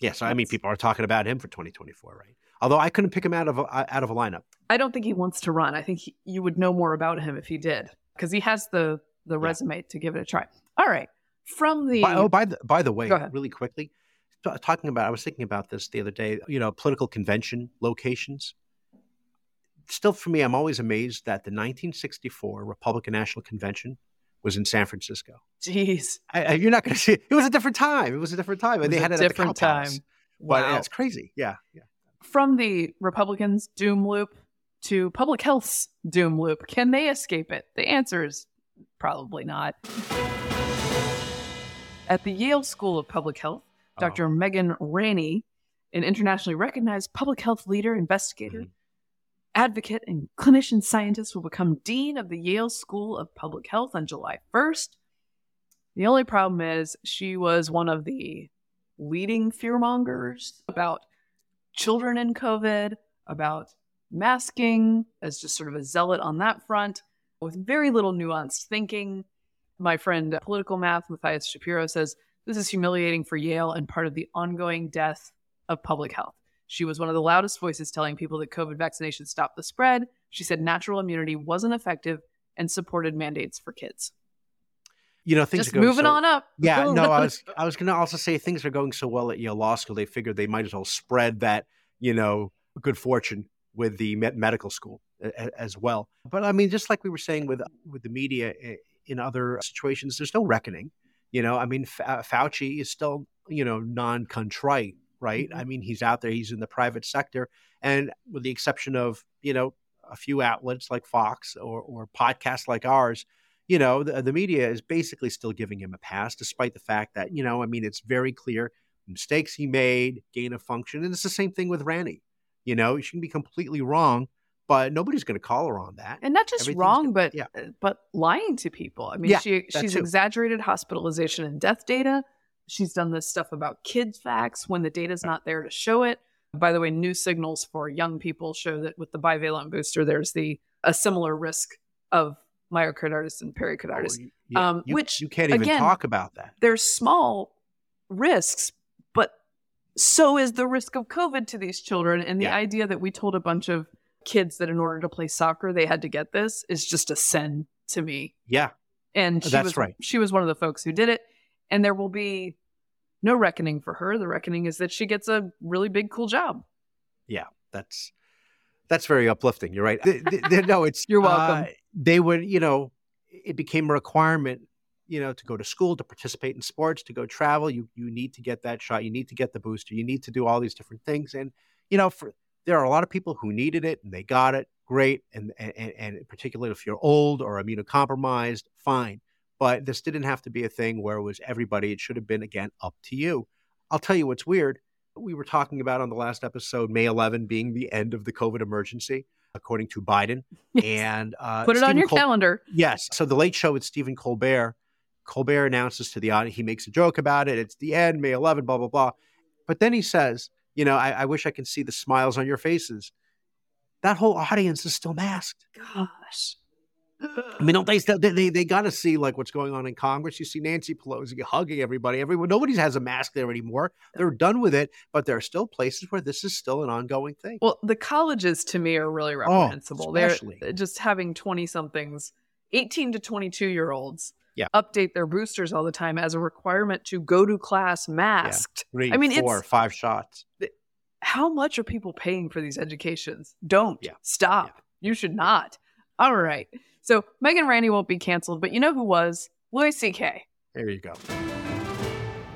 Yeah, so I mean, people are talking about him for twenty twenty-four, right? Although I couldn't pick him out of a, out of a lineup. I don't think he wants to run. I think he, you would know more about him if he did, because he has the the yeah. resume to give it a try. All right, from the by, oh by the by the way, really quickly, t- talking about I was thinking about this the other day. You know, political convention locations. Still, for me, I'm always amazed that the nineteen sixty-four Republican National Convention was in San Francisco. Jeez. I, I, you're not going to see it. It was a different time. It was a different time. And they had it at the Cow Palace. Wow. But yeah, it's crazy. Yeah. yeah. From the Republicans' doom loop to public health's doom loop, can they escape it? The answer is probably not. At the Yale School of Public Health, Doctor Oh. Megan Rainey, an internationally recognized public health leader, investigator, mm-hmm. advocate and clinician scientist, will become dean of the Yale School of Public Health on July first. The only problem is she was one of the leading fearmongers about children and COVID, about masking, as just sort of a zealot on that front, with very little nuanced thinking. My friend, political math, Matthias Shapiro, says, this is humiliating for Yale and part of the ongoing death of public health. She was one of the loudest voices telling people that COVID vaccination stopped the spread. She said natural immunity wasn't effective and supported mandates for kids. You know, things Just are going moving so, on up. Yeah, no, I was I was going to also say things are going so well at Yale Law School. They figured they might as well spread that, you know, good fortune with the medical school as well. But I mean, just like we were saying with with the media in other situations, there's no reckoning. You know, I mean, Fauci is still, you know, non-contrite right? I mean, he's out there, he's in the private sector. And with the exception of, you know, a few outlets like Fox or, or podcasts like ours, you know, the, the media is basically still giving him a pass, despite the fact that, you know, I mean, it's very clear mistakes he made, gain of function. And it's the same thing with Rani. You know, she can be completely wrong, but nobody's going to call her on that. And not just wrong, gonna, but yeah. but lying to people. I mean, yeah, she she's exaggerated hospitalization and death data. She's done this stuff about kids facts when the data's right. not there to show it. By the way, new signals for young people show that with the bivalent booster, there's the a similar risk of myocarditis and pericarditis, oh, yeah. um, you, which you can't even again, talk about that. They're small risks, but so is the risk of COVID to these children. And the yeah. idea that we told a bunch of kids that in order to play soccer, they had to get this is just a sin to me. Yeah. And she that's was, right. She was one of the folks who did it. And there will be no reckoning for her. The reckoning is that she gets a really big, cool job. Yeah, that's that's very uplifting. You're right. They, they, they, no, it's you're welcome. Uh, they would, you know, it became a requirement, you know, to go to school, to participate in sports, to go travel. You you need to get that shot. You need to get the booster. You need to do all these different things. And, you know, for there are a lot of people who needed it and they got it. Great. And, and, and particularly if you're old or immunocompromised, fine. But this didn't have to be a thing where it was everybody. It should have been, again, up to you. I'll tell you what's weird. We were talking about on the last episode, May eleventh being the end of the COVID emergency, according to Biden. Yes. And uh, put it Stephen on your Col- calendar. Yes. So the Late Show with Stephen Colbert. Colbert announces to the audience, he makes a joke about it. It's the end, May eleventh, blah, blah, blah. But then he says, you know, I, I wish I can see the smiles on your faces. That whole audience is still masked. Gosh. I mean, don't they still, they they got to see like what's going on in Congress. You see Nancy Pelosi hugging everybody. Everyone, nobody has a mask there anymore. They're done with it, but there are still places where this is still an ongoing thing. Well, the colleges to me are really reprehensible. Oh, they're just having twenty somethings, eighteen to twenty-two year olds yeah. update their boosters all the time as a requirement to go to class masked. Yeah. Three, I mean, four, it's, five shots. How much are people paying for these educations? Don't yeah. stop. Yeah. You should not. All right. So Meghan Rani won't be canceled, but you know who was? Louis C K. There you go.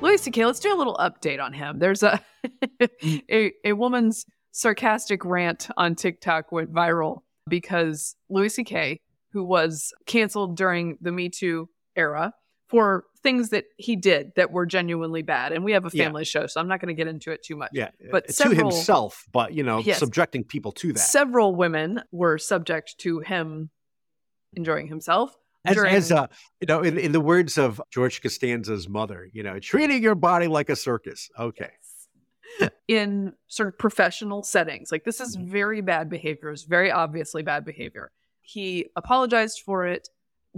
Louis C K, let's do a little update on him. There's a a, a woman's sarcastic rant on TikTok went viral because Louis C K, who was canceled during the Me Too era for things that he did that were genuinely bad. And we have a family yeah. show, so I'm not going to get into it too much. Yeah, but several, to himself, but you know, yes, subjecting people to that. Several women were subject to him enjoying himself. As, during... as uh, you know, in, in the words of George Costanza's mother, you know, treating your body like a circus. Okay. Yes. In sort of professional settings, like this is very bad behavior. It's very obviously bad behavior. He apologized for it,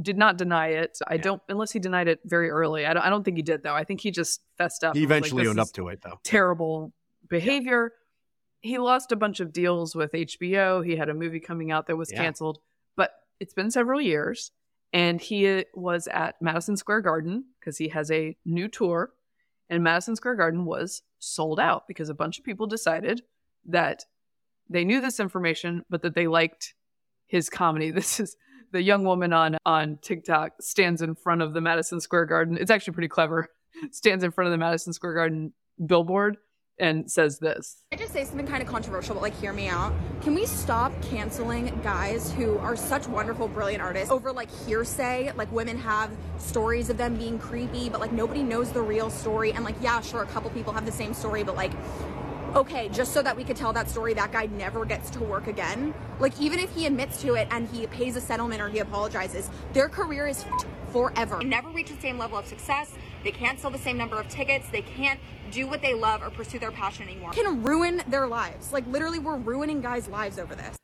did not deny it. I yeah. don't, unless he denied it very early. I don't, I don't think he did though. I think he just fessed up. He eventually owned up to it though. Terrible behavior. Yeah. He lost a bunch of deals with H B O. He had a movie coming out that was yeah. canceled. It's been several years, and he was at Madison Square Garden because he has a new tour, and Madison Square Garden was sold out because a bunch of people decided that they knew this information, but that they liked his comedy. This is the young woman on, on TikTok stands in front of the Madison Square Garden. It's actually pretty clever. Stands in front of the Madison Square Garden billboard and says this. I just say something kind of controversial, but like, hear me out. Can we stop canceling guys who are such wonderful, brilliant artists over like hearsay? Like women have stories of them being creepy, but like nobody knows the real story. And like, yeah, sure, a couple people have the same story, but like, okay, just so that we could tell that story, that guy never gets to work again. Like even if he admits to it and he pays a settlement or he apologizes, their career is f- forever. They never reach the same level of success. They can't sell the same number of tickets. They can't do what they love or pursue their passion anymore. Can ruin their lives. Like literally we're ruining guys' lives over this.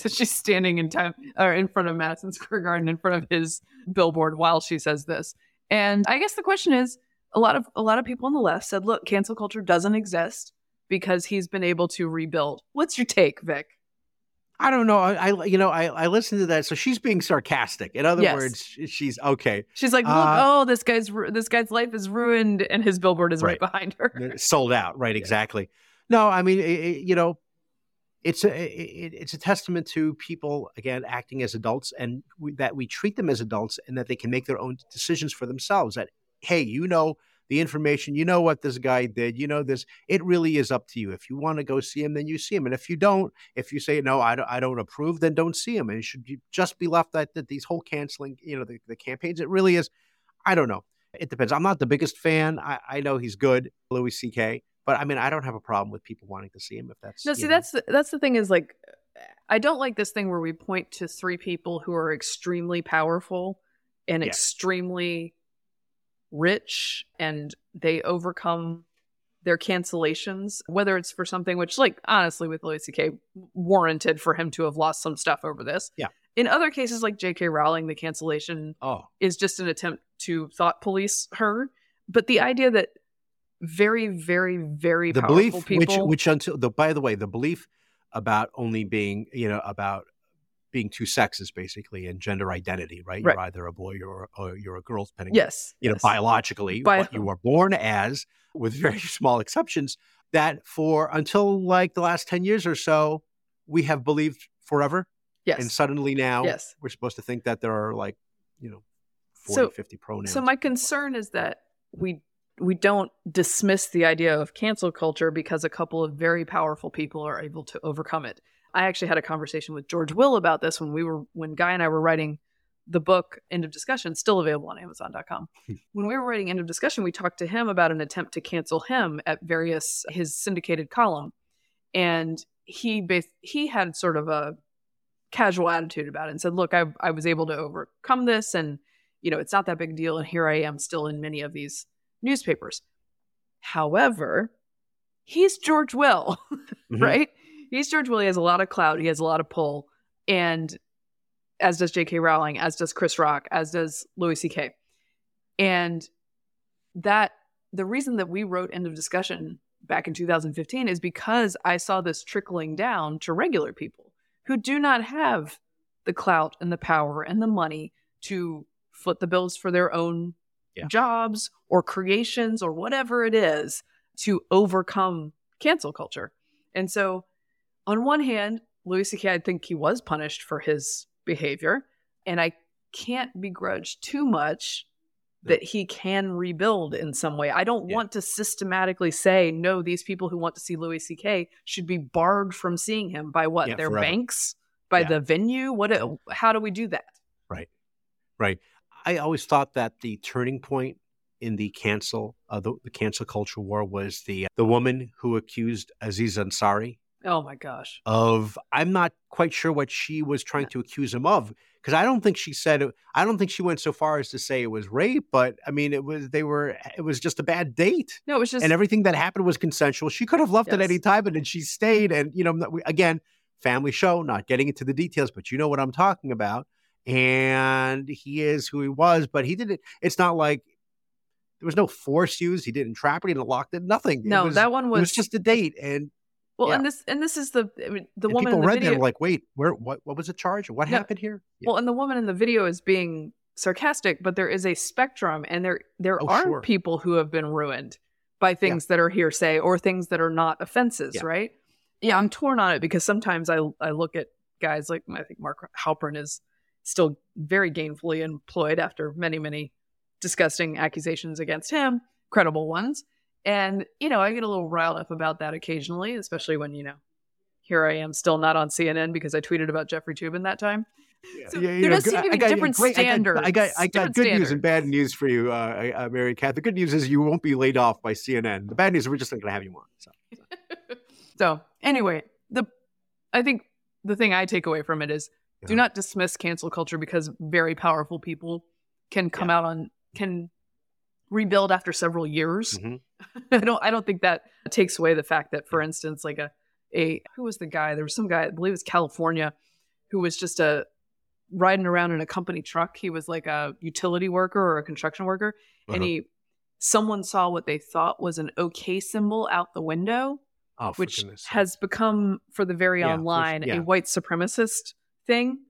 So she's standing in time or in front of Madison Square Garden in front of his billboard while she says this. And I guess the question is, a lot of a lot of people on the left said, look, cancel culture doesn't exist because he's been able to rebuild. What's your take, Vic? I don't know. I, I you know, I, I listened to that. So she's being sarcastic. In other yes. words, she's okay. She's like, look, uh, oh, this guy's this guy's life is ruined, and his billboard is right, right behind her. Sold out. Right. Yeah. Exactly. No, I mean, it, it, you know, it's a it, it's a testament to people again acting as adults, and we, that we treat them as adults, and that they can make their own decisions for themselves. That hey, you know the information, you know what this guy did, you know this, it really is up to you. If you want to go see him, then you see him. And if you don't, if you say, no, I don't, I don't approve, then don't see him. And it should just be left at that, these whole canceling, you know, the, the campaigns. It really is. I don't know. It depends. I'm not the biggest fan. I, I know he's good, Louis C K, but I mean, I don't have a problem with people wanting to see him if that's. No, see, know. that's the, that's the thing is like, I don't like this thing where we point to three people who are extremely powerful and yeah. extremely rich, and they overcome their cancellations, whether it's for something which, like, honestly, with Louis C K, warranted for him to have lost some stuff over this. Yeah. In other cases, like J K. Rowling, the cancellation oh. is just an attempt to thought police her. But the idea that very, very, very the powerful belief, people, which, which until the, by the way, the belief about only being, you know, about being two sexes, basically, and gender identity, right? Right. You're either a boy or, or you're a girl, depending yes, on, you yes. know, biologically Bio- what you were born as, with very small exceptions, that for until like the last ten years or so, we have believed forever. Yes. And suddenly now yes. we're supposed to think that there are like, you know, forty, fifty pronouns. So my concern is that we we don't dismiss the idea of cancel culture because a couple of very powerful people are able to overcome it. I actually had a conversation with George Will about this when we were when Guy and I were writing the book End of Discussion, still available on Amazon dot com. When we were writing End of Discussion, we talked to him about an attempt to cancel him at various his syndicated column, and he bas- he had sort of a casual attitude about it and said, look, I I was able to overcome this, and you know, it's not that big a deal, and here I am still in many of these newspapers. However, he's George Will, mm-hmm. right? He's George Will. He has a lot of clout. He has a lot of pull, and as does J K. Rowling, as does Chris Rock, as does Louis C K. And that the reason that we wrote End of Discussion back in two thousand fifteen is because I saw this trickling down to regular people who do not have the clout and the power and the money to foot the bills for their own yeah. jobs or creations or whatever it is to overcome cancel culture. And so on one hand, Louis C K, I think he was punished for his behavior, and I can't begrudge too much that he can rebuild in some way. I don't yeah. want to systematically say, no, these people who want to see Louis C K should be barred from seeing him by what? Yeah, their forever. Banks? By yeah. the venue? What? How do we do that? Right. Right. I always thought that the turning point in the cancel, uh, the, the cancel culture war was the the woman who accused Aziz Ansari. Oh, my gosh. Of, I'm not quite sure what she was trying yeah. to accuse him of, because I don't think she said, I don't think she went so far as to say it was rape, but I mean, it was, they were, it was just a bad date. No, it was just. And everything that happened was consensual. She could have left yes. at any time, and then she stayed. And, you know, again, family show, not getting into the details, but you know what I'm talking about. And he is who he was, but he didn't, it's not like, there was no force used. He didn't trap her, he didn't lock it, nothing. No, it was, that one was. It was just a date. And. Well, yeah. and this and this is the I mean, the and woman people in the read video. That were like, wait, where? What? What was the charge? What no. happened here? Yeah. Well, and the woman in the video is being sarcastic, but there is a spectrum, and there there oh, are sure. people who have been ruined by things yeah. that are hearsay or things that are not offenses, yeah. right? Yeah, I'm torn on it because sometimes I I look at guys like I think Mark Halperin is still very gainfully employed after many many disgusting accusations against him, credible ones. And, you know, I get a little riled up about that occasionally, especially when, you know, here I am still not on C N N because I tweeted about Jeffrey Toobin that time. Yeah, so yeah, there does know, seem to be different great, standards. I got, I got, I got good standards. News and bad news for you, uh, uh, Mary Kat. The good news is you won't be laid off by C N N. The bad news is we're just not going to have you on. So, so. so anyway, the I think the thing I take away from it is yeah. do not dismiss cancel culture because very powerful people can come yeah. out on can. rebuild after several years. Mm-hmm. I don't I don't think that takes away the fact that, for instance, like a a who was the guy? There was some guy, I believe it was California, who was just a riding around in a company truck. He was like a utility worker or a construction worker. Uh-huh. And he someone saw what they thought was an OK symbol out the window, oh, which has become for the very yeah, online for, yeah. a white supremacist thing.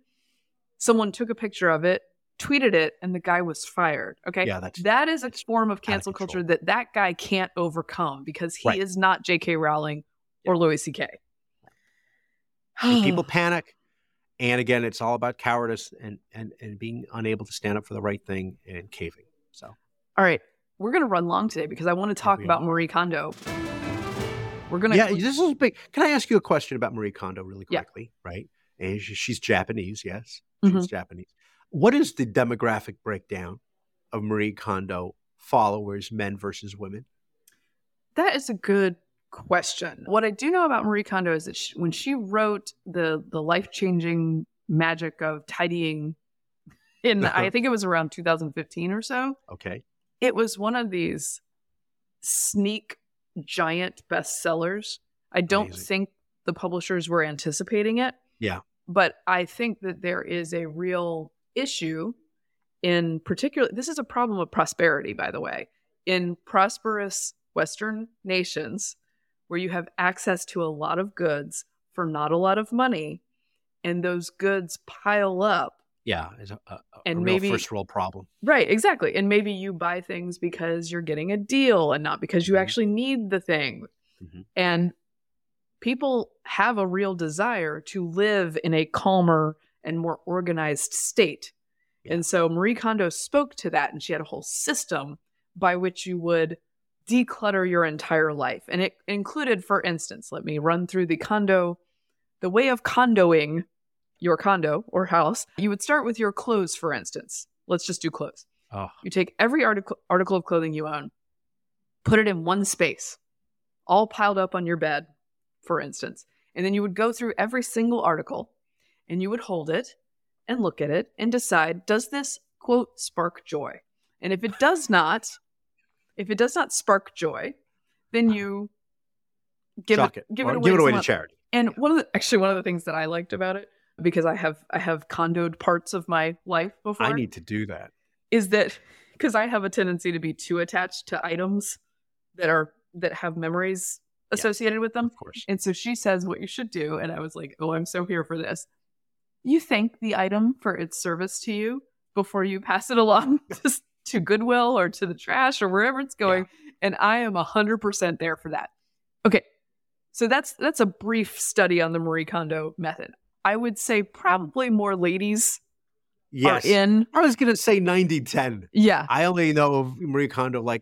Someone took a picture of it, tweeted it, and the guy was fired. Okay, yeah, that's, that is a form of cancel culture that that guy can't overcome because he right. is not J K. Rowling or yeah. Louis C K. People panic, and again, it's all about cowardice and and and being unable to stand up for the right thing and caving. So, all right, We're going to run long today because I want to talk about are. Marie Kondo. We're going to. Yeah, this is big. Can I ask you a question about Marie Kondo really quickly? Yeah. Right. And she, she's Japanese. Yes. She's mm-hmm. Japanese. What is the demographic breakdown of Marie Kondo followers, men versus women? That is a good question. What I do know about Marie Kondo is that she, when she wrote the, the life-changing magic of tidying in, I think it was around two thousand fifteen or so. Okay. It was one of these sneak giant bestsellers. I don't Amazing. think the publishers were anticipating it. Yeah. But I think that there is a real issue in particular. This is a problem of prosperity, by the way, in prosperous Western nations where you have access to a lot of goods for not a lot of money, and those goods pile up. Yeah, it's a, a, and a real maybe, first world problem. Right, exactly. And maybe you buy things because you're getting a deal and not because you mm-hmm. actually need the thing. Mm-hmm. And people have a real desire to live in a calmer and more organized state. Yeah. And so Marie Kondo spoke to that, and she had a whole system by which you would declutter your entire life. And it included, for instance, let me run through the Kondo, the way of condoing your condo or house. You would start with your clothes, for instance. Let's just do clothes. Oh. You take every article article of clothing you own, put it in one space, all piled up on your bed, for instance. And then you would go through every single article, and you would hold it and look at it and decide, does this, quote, spark joy? And if it does not, if it does not spark joy, then you give Shock it, it. Give, it away, give it away to charity. And yeah. one of the, actually one of the things that I liked about it, because I have I have condoed parts of my life before. I need to do that. Is that because I have a tendency to be too attached to items that are that have memories associated yeah, with them. Of course. And so she says what you should do, and I was like, oh, I'm so here for this. You thank the item for its service to you before you pass it along to, to Goodwill or to the trash or wherever it's going. Yeah. And I am one hundred percent there for that. Okay. So that's that's a brief study on the Marie Kondo method. I would say probably more ladies yes. are in. I was going to say ninety ten. Yeah. I only know of Marie Kondo like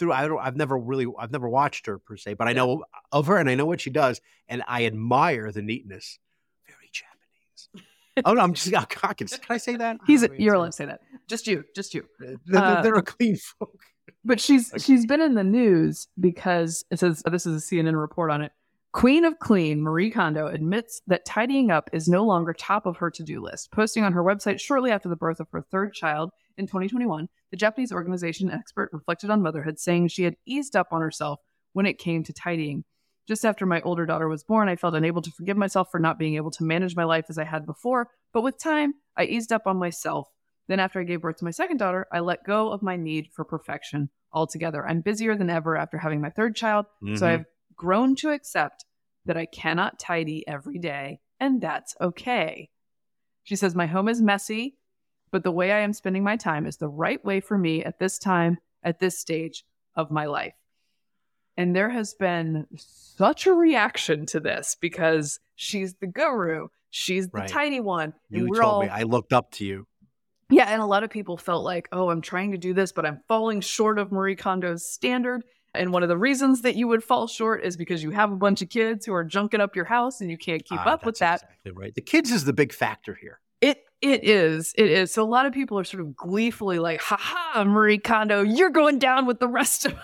through, I don't, I've never really, I've never watched her per se, but I know yeah. of her and I know what she does. And I admire the neatness. Very Japanese. Oh, no, I'm just, I can, can I say that? He's, a, you're allowed to say that. Just you, just you. They're, uh, they're a clean folk. But she's okay. she's been in the news because it says, this is a C N N report on it. Queen of Clean, Marie Kondo, admits that tidying up is no longer top of her to-do list. Posting on her website shortly after the birth of her third child in twenty twenty-one, the Japanese organization expert reflected on motherhood, saying she had eased up on herself when it came to tidying. Just after my older daughter was born, I felt unable to forgive myself for not being able to manage my life as I had before, but with time, I eased up on myself. Then after I gave birth to my second daughter, I let go of my need for perfection altogether. I'm busier than ever after having my third child, mm-hmm. so I've grown to accept that I cannot tidy every day, and that's okay. She says, my home is messy, but the way I am spending my time is the right way for me at this time, at this stage of my life. And there has been such a reaction to this because she's the guru, she's the right. tidy one. You and we're told all... me I looked up to you. Yeah, and a lot of people felt like, oh, I'm trying to do this, but I'm falling short of Marie Kondo's standard. And one of the reasons that you would fall short is because you have a bunch of kids who are junking up your house and you can't keep ah, up with that. Exactly right. The kids is the big factor here. It It is. It is. So a lot of people are sort of gleefully like, ha ha, Marie Kondo, you're going down with the rest of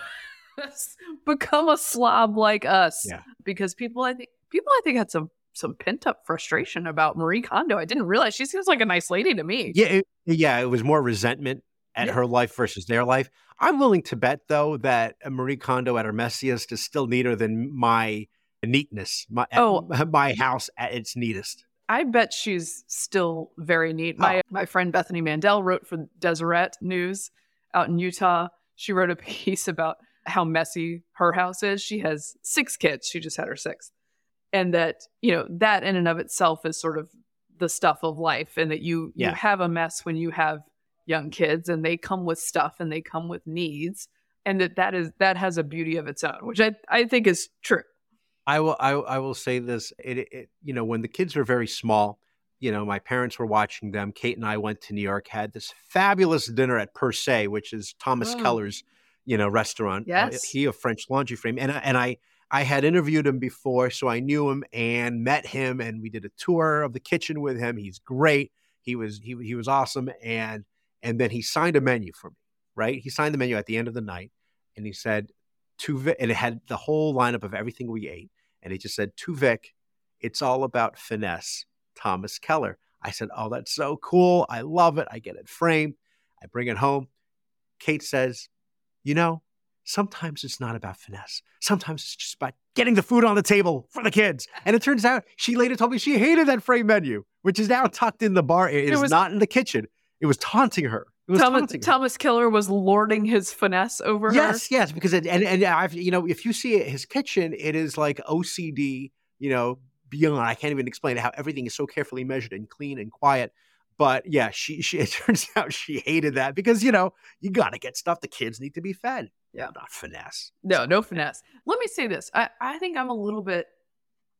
us. Become a slob like us. Yeah. Because people, I think, people, I think had some, some pent up frustration about Marie Kondo. I didn't realize she seems like a nice lady to me. Yeah. It, yeah. It was more resentment at yeah. her life versus their life. I'm willing to bet, though, that Marie Kondo at her messiest is still neater than my neatness, my, oh, at, my house at its neatest. I bet she's still very neat. Oh. My my friend Bethany Mandel wrote for Deseret News out in Utah. She wrote a piece about how messy her house is. She has six kids. She just had her sixth. And that, you know, that in and of itself is sort of the stuff of life, and that you, yeah. you have a mess when you have young kids, and they come with stuff and they come with needs, and that that is that has a beauty of its own, which I, I think is true. I will I, I will say this, it, it you know, when the kids were very small, you know, my parents were watching them. Kate and I went to New York, had this fabulous dinner at Per Se, which is Thomas oh. Keller's you know, restaurant. Yes. Uh, he of French Laundry Frame. And, and I, I had interviewed him before, so I knew him and met him, and we did a tour of the kitchen with him. He's great. He was, he, he was awesome. And, and then he signed a menu for me, right? He signed the menu at the end of the night, and he said, to Vic, and it had the whole lineup of everything we ate. And he just said, to Vic, it's all about finesse, Thomas Keller. I said, oh, that's so cool. I love it. I get it framed. I bring it home. Kate says, you know, sometimes it's not about finesse. Sometimes it's just about getting the food on the table for the kids. And it turns out she later told me she hated that frame menu, which is now tucked in the bar. It, it is was, not in the kitchen. It was taunting her. It was Thomas, taunting her. Thomas Keller was lording his finesse over yes, her. Yes, yes. Because, it, and, and I've, you know, if you see his kitchen, it is like O C D, you know, beyond. I can't even explain how everything is so carefully measured and clean and quiet. But yeah, she, she, it turns out she hated that because, you know, you got to get stuff. The kids need to be fed. Yeah. Not finesse. No, no finesse. Let me say this. I, I think I'm a little bit,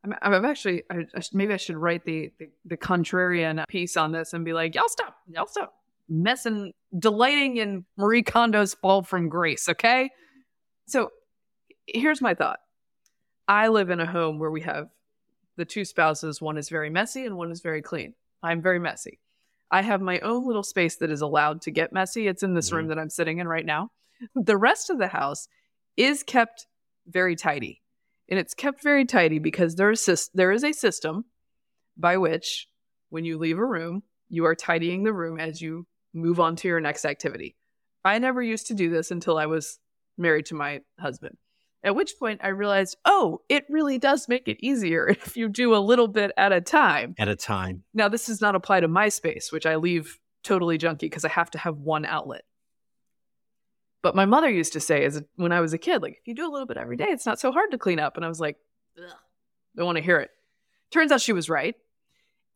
I'm, I'm actually, I, I, maybe I should write the, the, the contrarian piece on this and be like, y'all stop, y'all stop messing, delighting in Marie Kondo's Fall from Grace. Okay. So here's my thought. I live in a home where we have the two spouses. One is very messy and one is very clean. I'm very messy. I have my own little space that is allowed to get messy. It's in this mm-hmm. room that I'm sitting in right now. The rest of the house is kept very tidy. And it's kept very tidy because there is, there is a system by which when you leave a room, you are tidying the room as you move on to your next activity. I never used to do this until I was married to my husband. At which point I realized, oh, it really does make it easier if you do a little bit at a time. At a time. Now, this does not apply to my space, which I leave totally junky because I have to have one outlet. But my mother used to say as when I was a kid, like, if you do a little bit every day, it's not so hard to clean up. And I was like, ugh, don't want to hear it. Turns out she was right.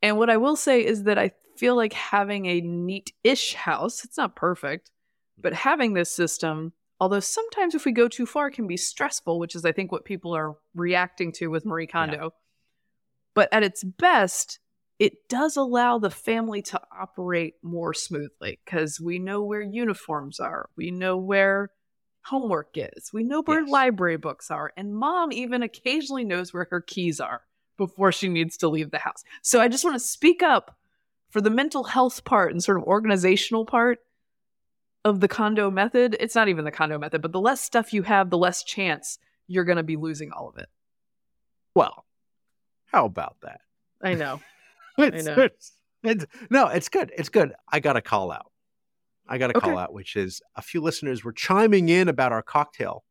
And what I will say is that I feel like having a neat-ish house, it's not perfect, but having this system, although sometimes if we go too far, it can be stressful, which is, I think, what people are reacting to with Marie Kondo. Yeah. But at its best, it does allow the family to operate more smoothly because we know where uniforms are. We know where homework is. We know where yes. library books are. And mom even occasionally knows where her keys are before she needs to leave the house. So I just want to speak up for the mental health part and sort of organizational part of the Kondo method. It's not even the Kondo method, but the less stuff you have, the less chance you're going to be losing all of it. Well, how about that? I know. it's, I know. It's, it's, no, it's good. It's good. I got a call out. I got a okay. call out, which is a few listeners were chiming in about our cocktail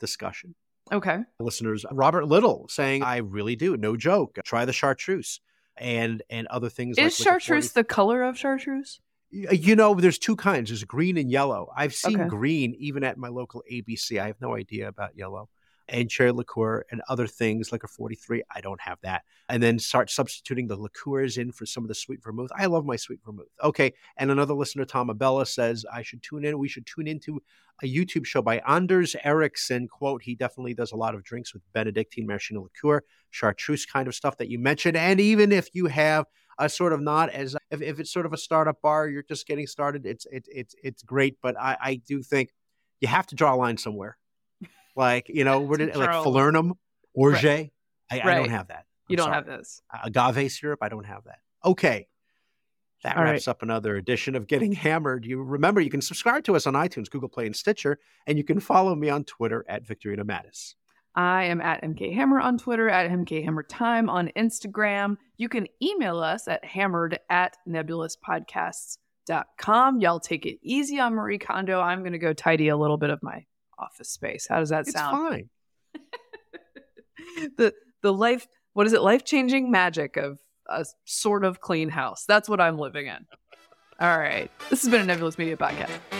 discussion. Okay. Listeners, Robert Little saying, I really do. No joke. Try the chartreuse and, and other things. Is like chartreuse forty- the color of chartreuse? You know, there's two kinds. There's green and yellow. I've seen okay. green even at my local A B C. I have no idea about yellow. And cherry liqueur and other things like a forty-three. I don't have that. And then start substituting the liqueurs in for some of the sweet vermouth. I love my sweet vermouth. Okay. And another listener, Tom Abella, says, I should tune in. We should tune into a YouTube show by Anders Ericsson. Quote, he definitely does a lot of drinks with Benedictine maraschino liqueur, chartreuse kind of stuff that you mentioned. And even if you have a sort of not as if, if it's sort of a startup bar, you're just getting started. It's it's it's it's great, but I, I do think you have to draw a line somewhere, like you know, where did, like Falernum, Orge. Right. I, right. I don't have that. I'm you don't sorry. have this agave syrup. I don't have that. Okay, that All wraps right. up another edition of Getting Hammered. You remember you can subscribe to us on iTunes, Google Play, and Stitcher, and you can follow me on Twitter at Victorina Mattis. I am at MKHammer on Twitter, at MKHammerTime on Instagram. You can email us at hammered at nebulous podcasts dot com. Y'all take it easy on Marie Kondo. I'm going to go tidy a little bit of my office space. How does that it's sound? It's fine. the, the life, what is it? Life-changing magic of a sort of clean house. That's what I'm living in. All right. This has been a Nebulous Media Podcast.